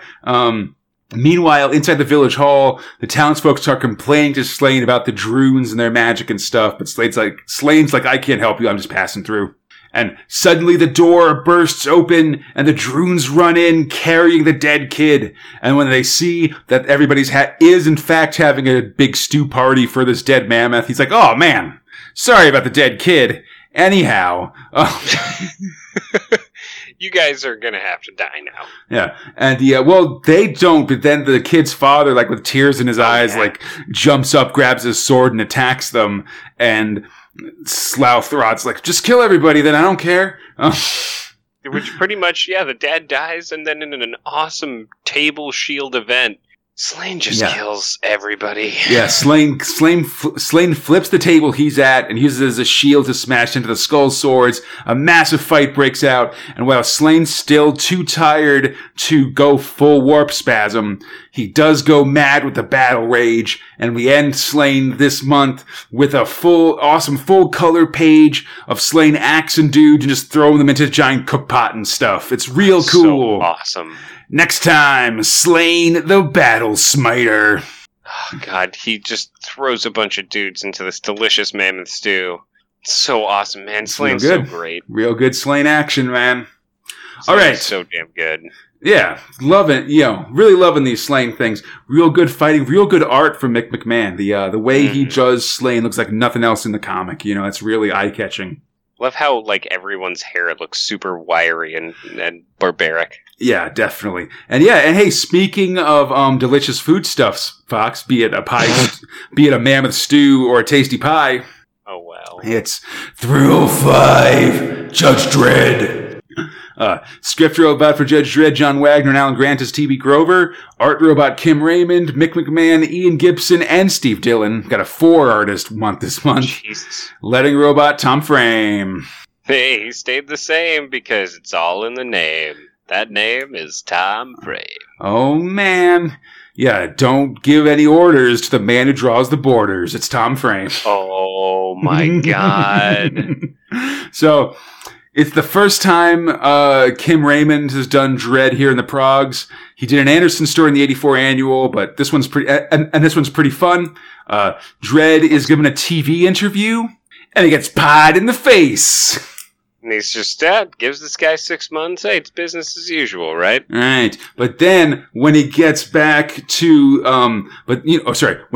Meanwhile, inside the village hall, the townsfolk are complaining to Sláine about the Drunes and their magic and stuff, but Slaine's like, I can't help you, I'm just passing through. And suddenly the door bursts open, and the Drunes run in, carrying the dead kid. And when they see that everybody's is, in fact, having a big stew party for this dead mammoth, he's like, oh, man. Sorry about the dead kid. Anyhow. You guys are going to have to die now. Yeah. And they don't, but then the kid's father, like, with tears in his eyes, yeah, like, jumps up, grabs his sword, and attacks them. And Slough Throt's like, just kill everybody, then I don't care. Which pretty much, yeah, the dad dies, and then in an awesome table shield event, Sláine just kills everybody. Yeah, Sláine flips the table he's at and uses it as a shield to smash into the skull swords. A massive fight breaks out, and while Slaine's still too tired to go full warp spasm, he does go mad with the battle rage, and we end Sláine this month with a full color page of Sláine axing dudes and just throwing them into a giant cook pot and stuff. It's real cool. So awesome. Next time, Sláine the Battle Smiter. Oh, God, he just throws a bunch of dudes into this delicious mammoth stew. It's so awesome, man. Slaine's so great. Real good Sláine action, man. Slaine's all right. So damn good. Yeah, loving, really loving these Sláine things. Real good fighting, real good art from Mike McMahon. The way he does Sláine looks like nothing else in the comic. You know, it's really eye-catching. Love how, like, everyone's hair looks super wiry and barbaric. Yeah, definitely. And yeah, and hey, speaking of delicious foodstuffs, Fox, be it a pie, be it a mammoth stew or a tasty pie. Oh, wow. It's 305 Judge Dredd. Script robot for Judge Dredd, John Wagner and Alan Grant as T.B. Grover. Art robot Kim Raymond, Mike McMahon, Ian Gibson, and Steve Dillon. Got a 4-artist month this month. Jesus. Letting robot Tom Frame. Hey, he stayed the same because it's all in the name. That name is Tom Frame. Oh, man. Yeah, don't give any orders to the man who draws the borders. It's Tom Frame. Oh, my God. So, it's the first time Kim Raymond has done Dredd here in the Progs. He did an Anderson story in the 84 annual, but this one's pretty, and this one's pretty fun. Dredd is given a TV interview, and he gets pied in the face. And he's just gives this guy 6 months. Hey, it's business as usual, right? Right. But then when he gets back to, when he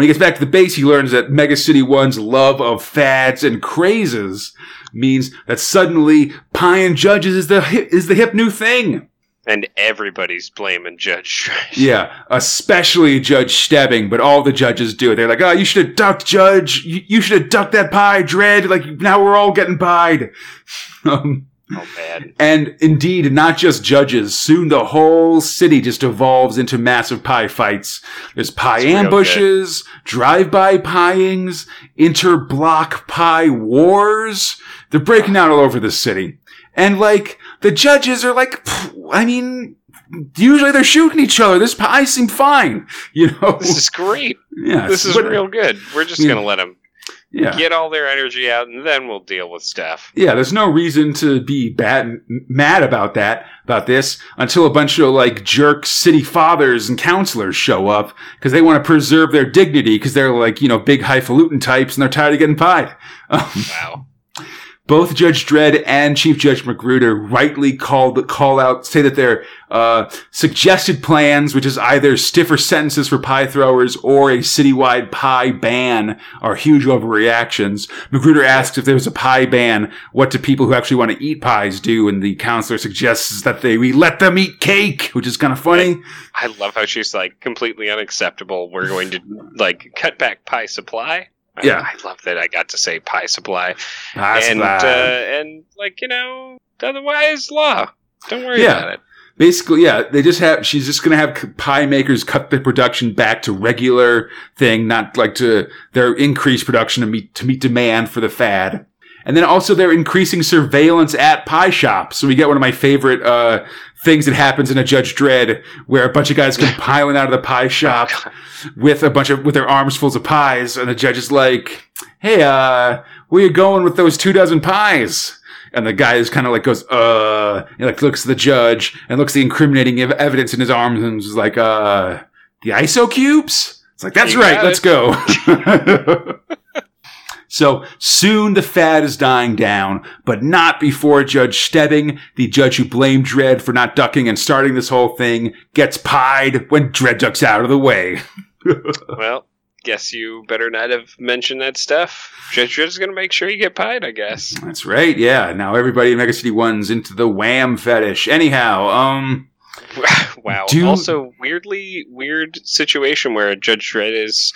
gets back to the base, he learns that Mega City 1's love of fads and crazes means that suddenly pieing judges is the hip new thing. And everybody's blaming Judge Dredd. Yeah, especially Judge Stebbing, but all the judges do it. They're like, oh, you should have ducked, Judge. You should have ducked that pie, Dredd. Like, now we're all getting pied. Oh, man. And indeed, not just judges. Soon the whole city just evolves into massive pie fights. There's pie ambushes, drive-by pieings, inter-block pie wars. They're breaking out all over the city. And, like, the judges are like, I mean, usually they're shooting each other. This pie seemed fine, you know? This is great. Yeah, this is real good. We're just going to let them get all their energy out, and then we'll deal with stuff. Yeah, there's no reason to be mad about this, until a bunch of, like, jerk city fathers and counselors show up, because they want to preserve their dignity, because they're, like, you know, big highfalutin types, and they're tired of getting pied. Wow. Both Judge Dredd and Chief Judge Magruder rightly say that their suggested plans, which is either stiffer sentences for pie throwers or a citywide pie ban, are huge overreactions. Magruder asks if there was a pie ban, what do people who actually want to eat pies do? And the counselor suggests that we let them eat cake, which is kind of funny. I love how she's like, completely unacceptable. We're going to, like, cut back pie supply. Yeah. I love that I got to say pie supply. And like, you know, otherwise law. Don't worry about it. Basically, yeah, they just have, she's just going to have pie makers cut the production back to regular thing, not like to their increased production to meet demand for the fad. And then also they're increasing surveillance at pie shops. So we get one of my favorite, things that happens in a Judge Dredd where a bunch of guys come piling out of the pie shop with their arms full of pies. And the judge is like, hey, where you going with those 24 pies? And the guy is kind of like goes, and like looks at the judge and looks at the incriminating evidence in his arms and is like, the ISO cubes? It's like, that's right. Let's go. So soon the fad is dying down, but not before Judge Stebbing, the judge who blamed Dredd for not ducking and starting this whole thing, gets pied when Dredd ducks out of the way. Well, guess you better not have mentioned that stuff. Judge Dredd's going to make sure you get pied, I guess. That's right, yeah. Now everybody in Mega City 1's into the wham fetish. Anyhow, Wow. Also, weirdly weird situation where Judge Dredd is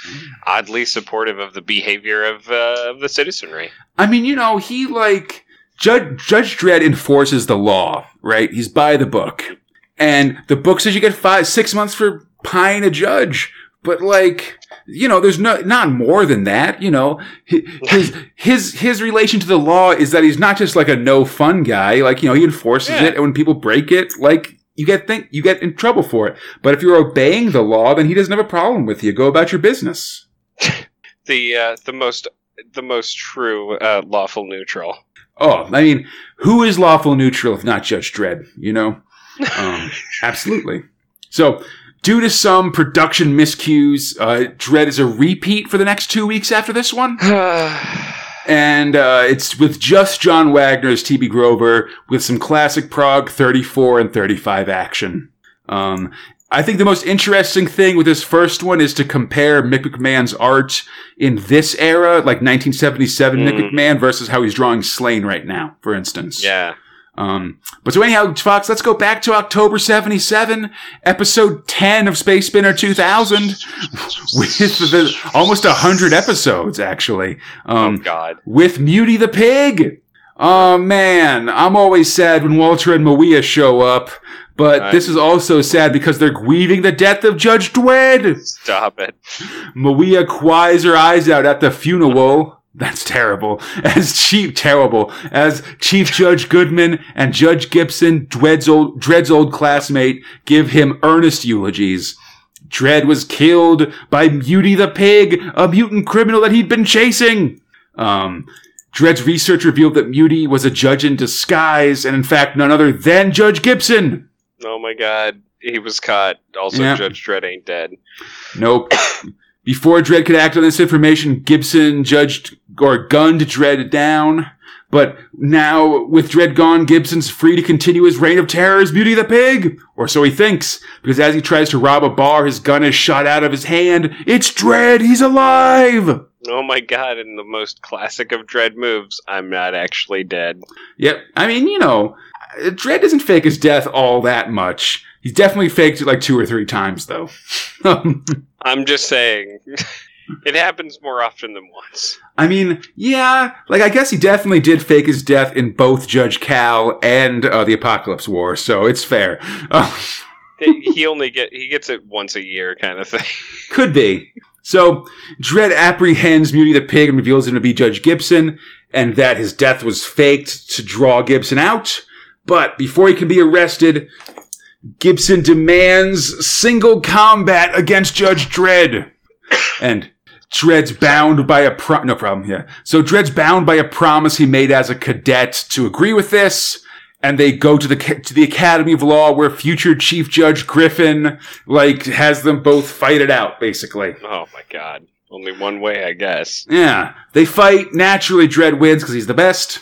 oddly supportive of the behavior of the citizenry. I mean, you know, he like... Judge Dredd enforces the law, right? He's by the book. And the book says you get 5-6 months for pieing a judge. But like, you know, there's not more than that, you know. His relation to the law is that he's not just like a no fun guy. Like, you know, he enforces it, and when people break it, like... You get in trouble for it. But if you're obeying the law, then he doesn't have a problem with you. Go about your business. The most true lawful neutral. Oh, I mean, who is lawful neutral if not Judge Dredd? You know, absolutely. So, due to some production miscues, Dredd is a repeat for the next 2 weeks after this one. And it's with just John Wagner as T.B. Grover with some classic Prague 34 and 35 action. I think the most interesting thing with this first one is to compare Mick McMahon's art in this era, like 1977 Mick McMahon, versus how he's drawing Sláine right now, for instance. Yeah. But so anyhow, Fox, let's go back to October 77, episode 10 of Space Spinner 2000, with almost 100 episodes, actually. Oh, God. With Mutie the Pig. Oh, man. I'm always sad when Walter and Maria show up, but this is also sad because they're grieving the death of Judge Dredd. Stop it. Maria cries her eyes out at the funeral. That's terrible. As Chief Judge Goodman and Judge Gibson, Dredd's old classmate, give him earnest eulogies. Dredd was killed by Mutie the Pig, a mutant criminal that he'd been chasing. Dredd's research revealed that Mutie was a judge in disguise, and in fact, none other than Judge Gibson. Oh my God. He was caught. Also, yeah. Judge Dredd ain't dead. Nope. Before Dredd could act on this information, Gibson gunned Dredd down. But now, with Dredd gone, Gibson's free to continue his reign of terror as Mutie the Pig. Or so he thinks. Because as he tries to rob a bar, his gun is shot out of his hand. It's Dredd! He's alive! Oh my God, in the most classic of Dredd moves, I'm not actually dead. Yep. I mean, you know, Dredd doesn't fake his death all that much. He's definitely faked it like 2 or 3 times, though. I'm just saying, it happens more often than once. I mean, yeah, like I guess he definitely did fake his death in both Judge Cal and the Apocalypse War, so it's fair. He gets it once a year, kind of thing. Could be. So Dredd apprehends Mutie the Pig and reveals him to be Judge Gibson, and that his death was faked to draw Gibson out. But before he can be arrested, Gibson demands single combat against Judge Dredd. And Dredd's bound by Dredd's bound by a promise he made as a cadet to agree with this. And they go to the Academy of Law where future Chief Judge Griffin, like, has them both fight it out, basically. Oh my God. Only one way, I guess. Yeah. They fight. Naturally, Dredd wins because he's the best.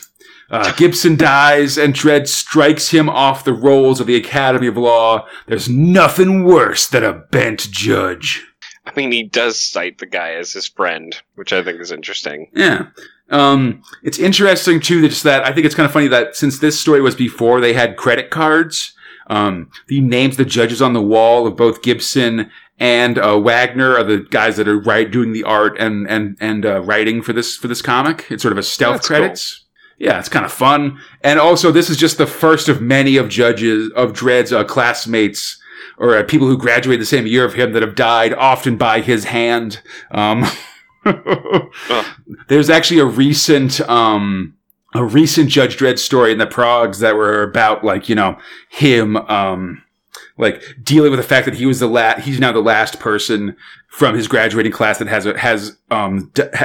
Gibson dies, and Dredd strikes him off the rolls of the Academy of Law. There's nothing worse than a bent judge. I mean, he does cite the guy as his friend, which I think is interesting. Yeah. It's interesting, too, that I think it's kind of funny that since this story was before they had credit cards, the names of the judges on the wall of both Gibson and Wagner are the guys that are doing the art and writing for this comic. It's sort of a stealth credits. Cool. Yeah, it's kind of fun. And also, this is just the first of many of Dredd's classmates or people who graduated the same year of him that have died, often by his hand. There's actually a recent Judge Dredd story in the Progs that were about, like, you know, him like dealing with the fact that he was he's now the last person from his graduating class that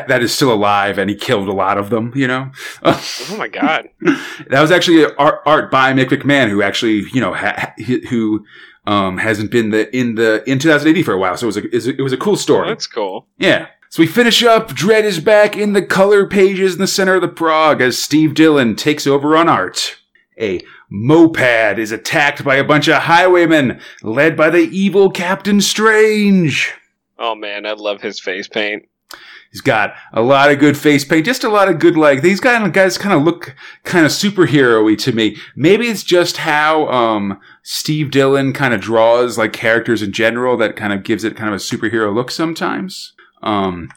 that is still alive, and he killed a lot of them, you know? Oh my God. That was actually art by Mike McMahon, who actually, you know, hasn't been in 2000 AD for a while. So it was a cool story. That's cool. Yeah. So we finish up. Dredd is back in the color pages in the center of the Prog as Steve Dillon takes over on art. A moped is attacked by a bunch of highwaymen led by the evil Captain Strange. Oh man, I love his face paint. He's got a lot of good face paint. Just a lot of good, like, these guys kind of look kind of superhero-y to me. Maybe it's just how Steve Dillon kind of draws, like, characters in general that kind of gives it kind of a superhero look sometimes. But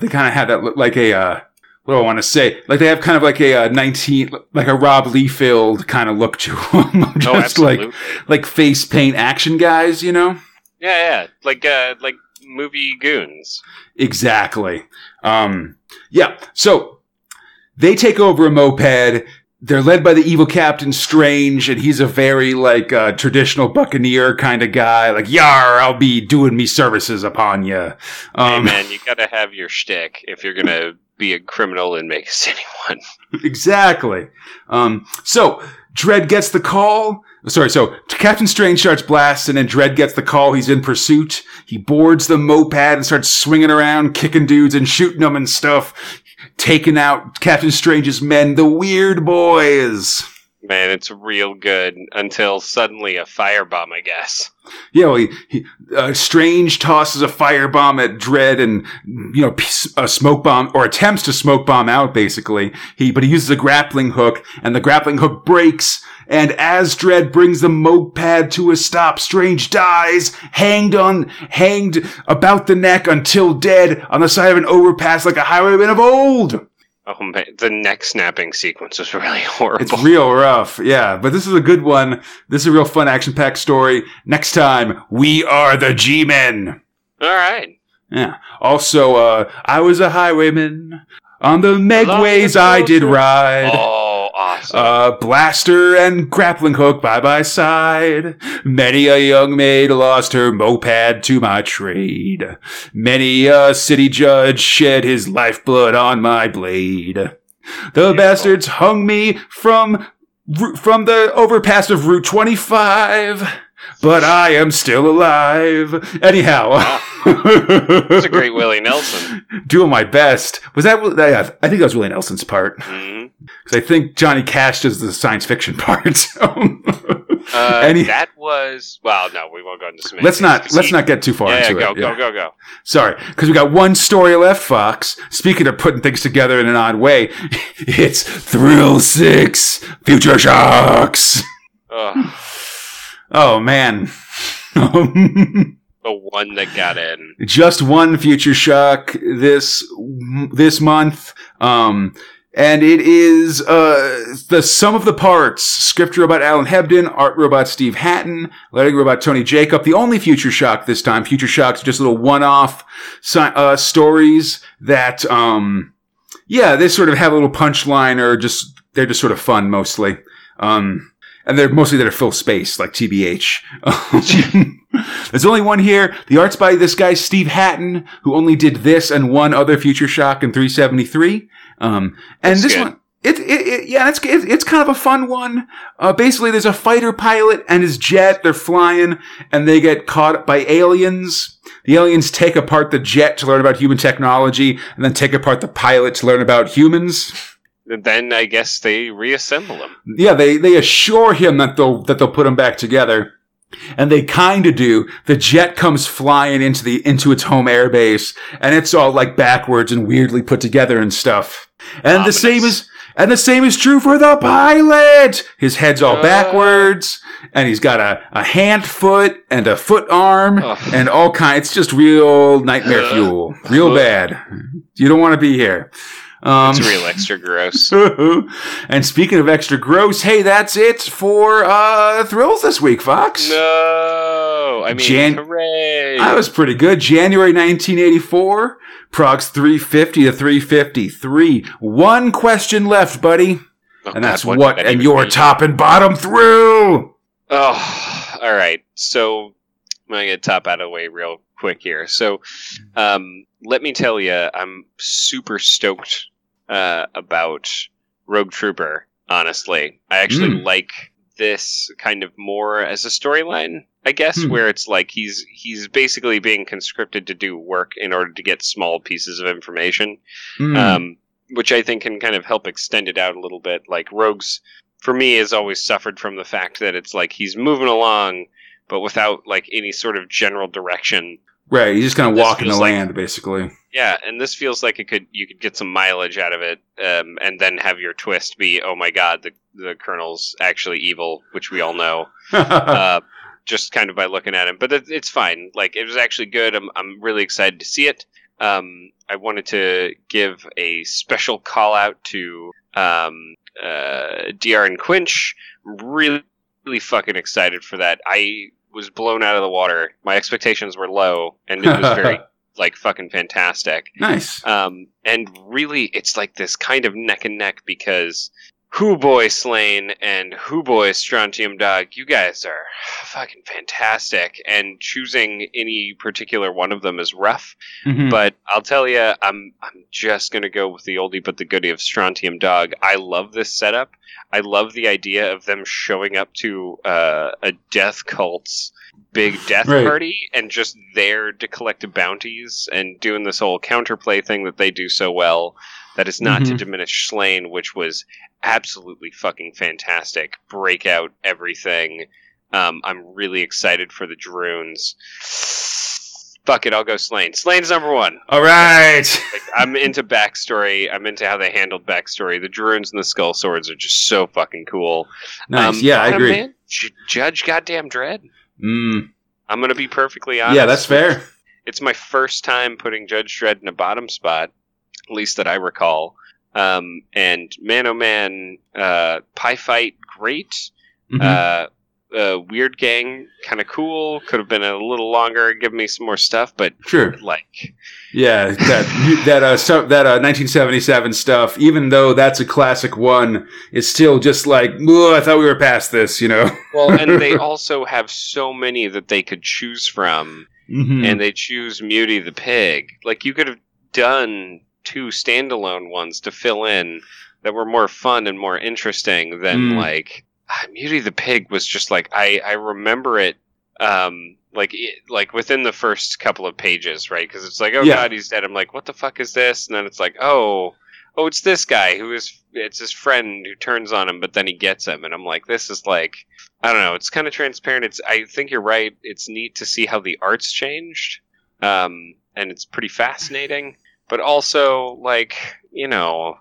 they kind of have that look, like a, what do I want to say? Like, they have kind of like a like a Rob Liefeld kind of look to them. Just absolutely. Like face paint action guys, you know? Yeah. Like movie goons. Exactly. Yeah. So they take over a moped. They're led by the evil Captain Strange, and he's a very, like, traditional buccaneer kind of guy. Like, yar, I'll be doing me services upon you. Hey, man, you gotta have your shtick if you're gonna be a criminal and make a city one. Exactly. So, Dredd gets the call. So Captain Strange starts blasting, and Dredd gets the call. He's in pursuit. He boards the moped and starts swinging around, kicking dudes and shooting them and stuff. Taking out Captain Strange's men, the Weird Boys. Man, it's real good until suddenly a firebomb, I guess. Yeah, well, Strange tosses a firebomb at Dredd and, you know, a smoke bomb, or attempts to smoke bomb out, basically. But he uses a grappling hook, and the grappling hook breaks. And as Dredd brings the moped to a stop, Strange dies, hanged about the neck until dead on the side of an overpass like a highwayman of old. Oh man, the neck snapping sequence is really horrible. It's real rough, yeah. But this is a good one. This is a real fun action-packed story. Next time, we are the G-Men. All right. Yeah. Also, I was a highwayman. On the Megways I did ride. Oh, awesome. Blaster and grappling hook by my side. Many a young maid lost her moped to my trade. Many a city judge shed his lifeblood on my blade. The Beautiful. Bastards hung me from the overpass of Route 25. But I am still alive. Anyhow. Wow. That's a great Willie Nelson. Doing my best. Was that? I think that was Willie Nelson's part. Because I think Johnny Cash does the science fiction part. So. That was... Well, no, we won't go into semantics. Let's not get too far into it. Go. Sorry. Because we got one story left, Fox. Speaking of putting things together in an odd way, it's Thrill 6 Future Shocks. Ugh. Oh, man. The one that got in. Just one Future Shock this month. And it is the sum of the parts. Script robot Alan Hebden, art robot Steve Hatton, lettering robot Tony Jacob. The only Future Shock this time. Future Shocks are just little one-off stories that, they sort of have a little punchline, or just they're just sort of fun mostly. And they're mostly there to fill space, like TBH. There's only one here. The art's by this guy, Steve Hatton, who only did this and one other Future Shock in 373. And that's this good. One, it's kind of a fun one. Basically, there's a fighter pilot and his jet. They're flying, and they get caught by aliens. The aliens take apart the jet to learn about human technology, and then take apart the pilot to learn about humans. Then I guess they reassemble him. Yeah, they assure him that they'll put him back together. And they kind of do. The jet comes flying into its home airbase, and it's all like backwards and weirdly put together and stuff. And ominous. The same is true for the pilot. His head's all backwards. and he's got a hand foot and a foot arm and all kinds. It's just real nightmare fuel. Real bad. You don't want to be here. It's real extra gross. And speaking of extra gross, hey, that's it for Thrills this week, Fox. No! I mean, hooray! I was pretty good. January 1984, Progs 350 to 353. One question left, buddy. Oh, and that's God, what and your mean? Top and bottom thrill! Oh, all right. So, I'm going to get top out of the way real quick here. So, let me tell you, I'm super stoked about Rogue Trooper, honestly. I actually like this kind of more as a storyline, I guess, where it's like he's basically being conscripted to do work in order to get small pieces of information, which I think can kind of help extend it out a little bit. Like, Rogue's, for me, has always suffered from the fact that it's like he's moving along, but without like any sort of general direction. Right, he's just kind of walking the land, basically. Yeah, and this feels like you could get some mileage out of it, and then have your twist be, oh my god, the Colonel's actually evil, which we all know, just kind of by looking at him. But it's fine. Like, it was actually good. I'm really excited to see it. I wanted to give a special call out to DR and Quinch. Really, really fucking excited for that. I was blown out of the water. My expectations were low, and it was very, like, fucking fantastic. Nice. And really, it's like this kind of neck and neck, because Hoo Boy Sláine and Hoo Boy Strontium Dog, you guys are fucking fantastic, and choosing any particular one of them is rough, but I'll tell you, I'm just gonna go with the oldie but the goodie of Strontium Dog. I love this setup. I love the idea of them showing up to a death cult's big death party and just there to collect bounties and doing this whole counterplay thing that they do so well. That is not to diminish Sláine, which was absolutely fucking fantastic. Break out everything. I'm really excited for the Drunes. Fuck it, I'll go Sláine. Sláine's number one. All right. Like, I'm into backstory. I'm into how they handled backstory. The Drunes and the Skull Swords are just so fucking cool. Nice. Yeah, I agree. Man, Judge goddamn Dredd. I'm gonna be perfectly honest. Yeah, that's fair. It's my first time putting Judge Dredd in a bottom spot, at least that I recall. And man, oh man, pie fight, great. Weird gang, kind of cool. Could have been a little longer, give me some more stuff, but sure. Like, yeah, that 1977 stuff. Even though that's a classic one, it's still just like, I thought we were past this, you know. Well, and they also have so many that they could choose from, and they choose Mutie the Pig. Like, you could have done two standalone ones to fill in that were more fun and more interesting than like. Mutie the Pig was just like, I remember it, like within the first couple of pages, right? Because it's like, God, he's dead. I'm like, what the fuck is this? And then it's like, oh, it's this guy it's his friend who turns on him, but then he gets him. And I'm like, this is like, I don't know, it's kind of transparent. I think you're right. It's neat to see how the art's changed, and it's pretty fascinating. But also, like, you know,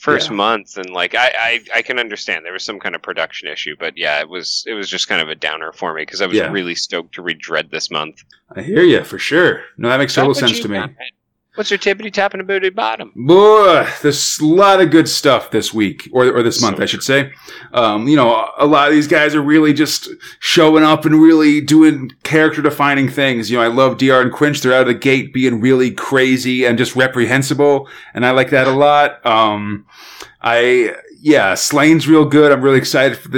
first month, and like I can understand there was some kind of production issue, but yeah, it was just kind of a downer for me because I was really stoked to read Dredd this month. I hear you for sure. No, that makes total sense to me. What's your tippity top and a booty bottom? There's a lot of good stuff this week or this month, I should say. You know, a lot of these guys are really just showing up and really doing character defining things. You know, I love DR and Quinch. They're out of the gate being really crazy and just reprehensible, and I like that a lot. Slaine's real good. I'm really excited for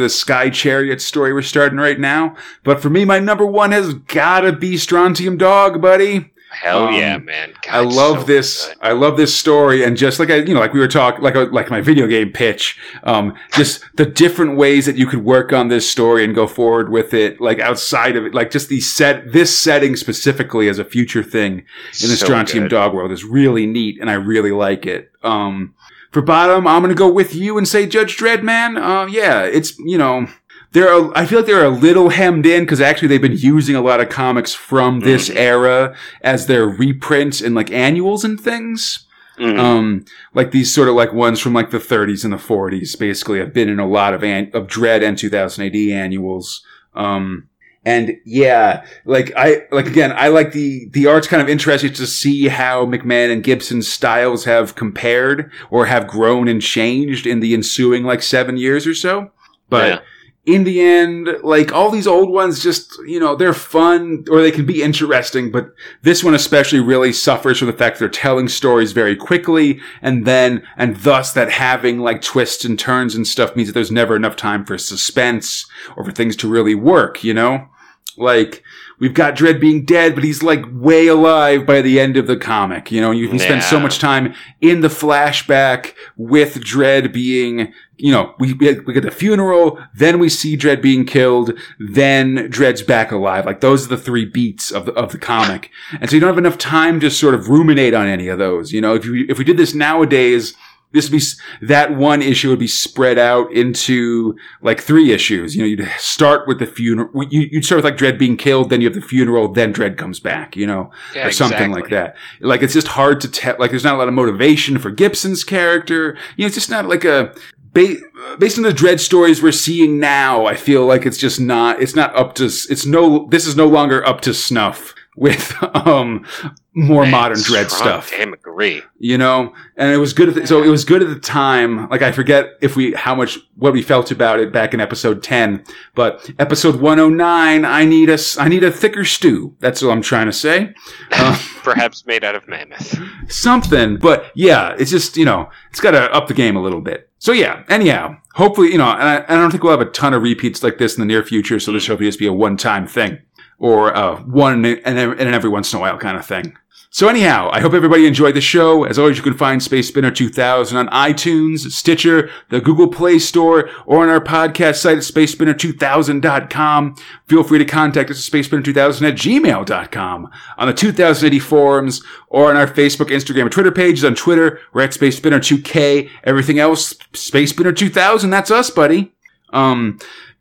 this Sky Chariot story we're starting right now. But for me, my number one has gotta be Strontium Dog, buddy. Hell yeah, man! God, I love this. Good. I love this story, and just like we were talking, like my video game pitch, just the different ways that you could work on this story and go forward with it, like outside of it, like just this setting specifically as a future thing in the Strontium Dog world is really neat, and I really like it. For bottom, I'm gonna go with you and say Judge Dredd, man. It's I feel like they're a little hemmed in because actually they've been using a lot of comics from this era as their reprints and like annuals and things. Mm-hmm. Like these sort of like ones from like the 30s and the 40s, basically, have been in a lot of Dredd and 2000 AD annuals. And yeah, like I like the art's kind of interesting to see how McMahon and Gibson's styles have compared or have grown and changed in the ensuing like 7 years or so. But yeah, in the end, like all these old ones just, you know, they're fun or they can be interesting. But this one especially really suffers from the fact that they're telling stories very quickly. And thus that having like twists and turns and stuff means that there's never enough time for suspense or for things to really work, you know? Like, we've got Dredd being dead, but he's, like, way alive by the end of the comic. You know, you can spend so much time in the flashback with Dredd being, you know, we get the funeral, then we see Dredd being killed, then Dredd's back alive. Like, those are the three beats of the comic. And so you don't have enough time to sort of ruminate on any of those. You know, if we did this nowadays, this would be, that one issue would be spread out into like three issues. You know, you'd start with the funeral. You'd start with like Dredd being killed, then you have the funeral, then Dredd comes back, you know, or something like that. Like, it's just hard to tell. Like, there's not a lot of motivation for Gibson's character. You know, it's just not like a, based on the Dredd stories we're seeing now, I feel like it's just not, this is no longer up to snuff with more modern Dredd stuff. Damn, agree. You know, and it was good. So it was good at the time. Like, I forget what we felt about it back in episode 10, but episode 109, I need a thicker stew. That's what I'm trying to say. Perhaps made out of mammoth. Something, but yeah, it's just, you know, it's got to up the game a little bit. So yeah, anyhow, hopefully, you know, and I don't think we'll have a ton of repeats like this in the near future. So this will just be a one-time thing. Or one and every once in a while kind of thing. So anyhow, I hope everybody enjoyed the show. As always, you can find Space Spinner 2000 on iTunes, Stitcher, the Google Play Store, or on our podcast site at spacespinner2000.com. Feel free to contact us at spacespinner2000@gmail.com, on the 2000 AD forums, or on our Facebook, Instagram, and Twitter pages. On Twitter, we're at Space Spinner 2K. Everything else, Space Spinner 2000, that's us, buddy.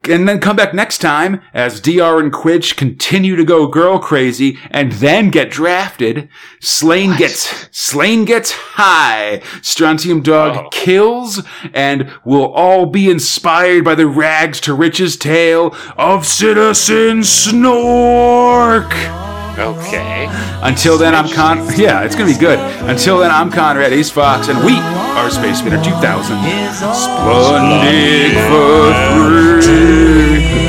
And then come back next time as DR and Quinch continue to go girl crazy and then get drafted. Sláine gets high. Strontium Dog kills, and we'll all be inspired by the rags to riches tale of Citizen Snork. Okay. Until then, I'm Yeah, it's gonna be good. Until then, I'm Conrad Ace Fox, and we are Space Spinner 2000. Splendid for three.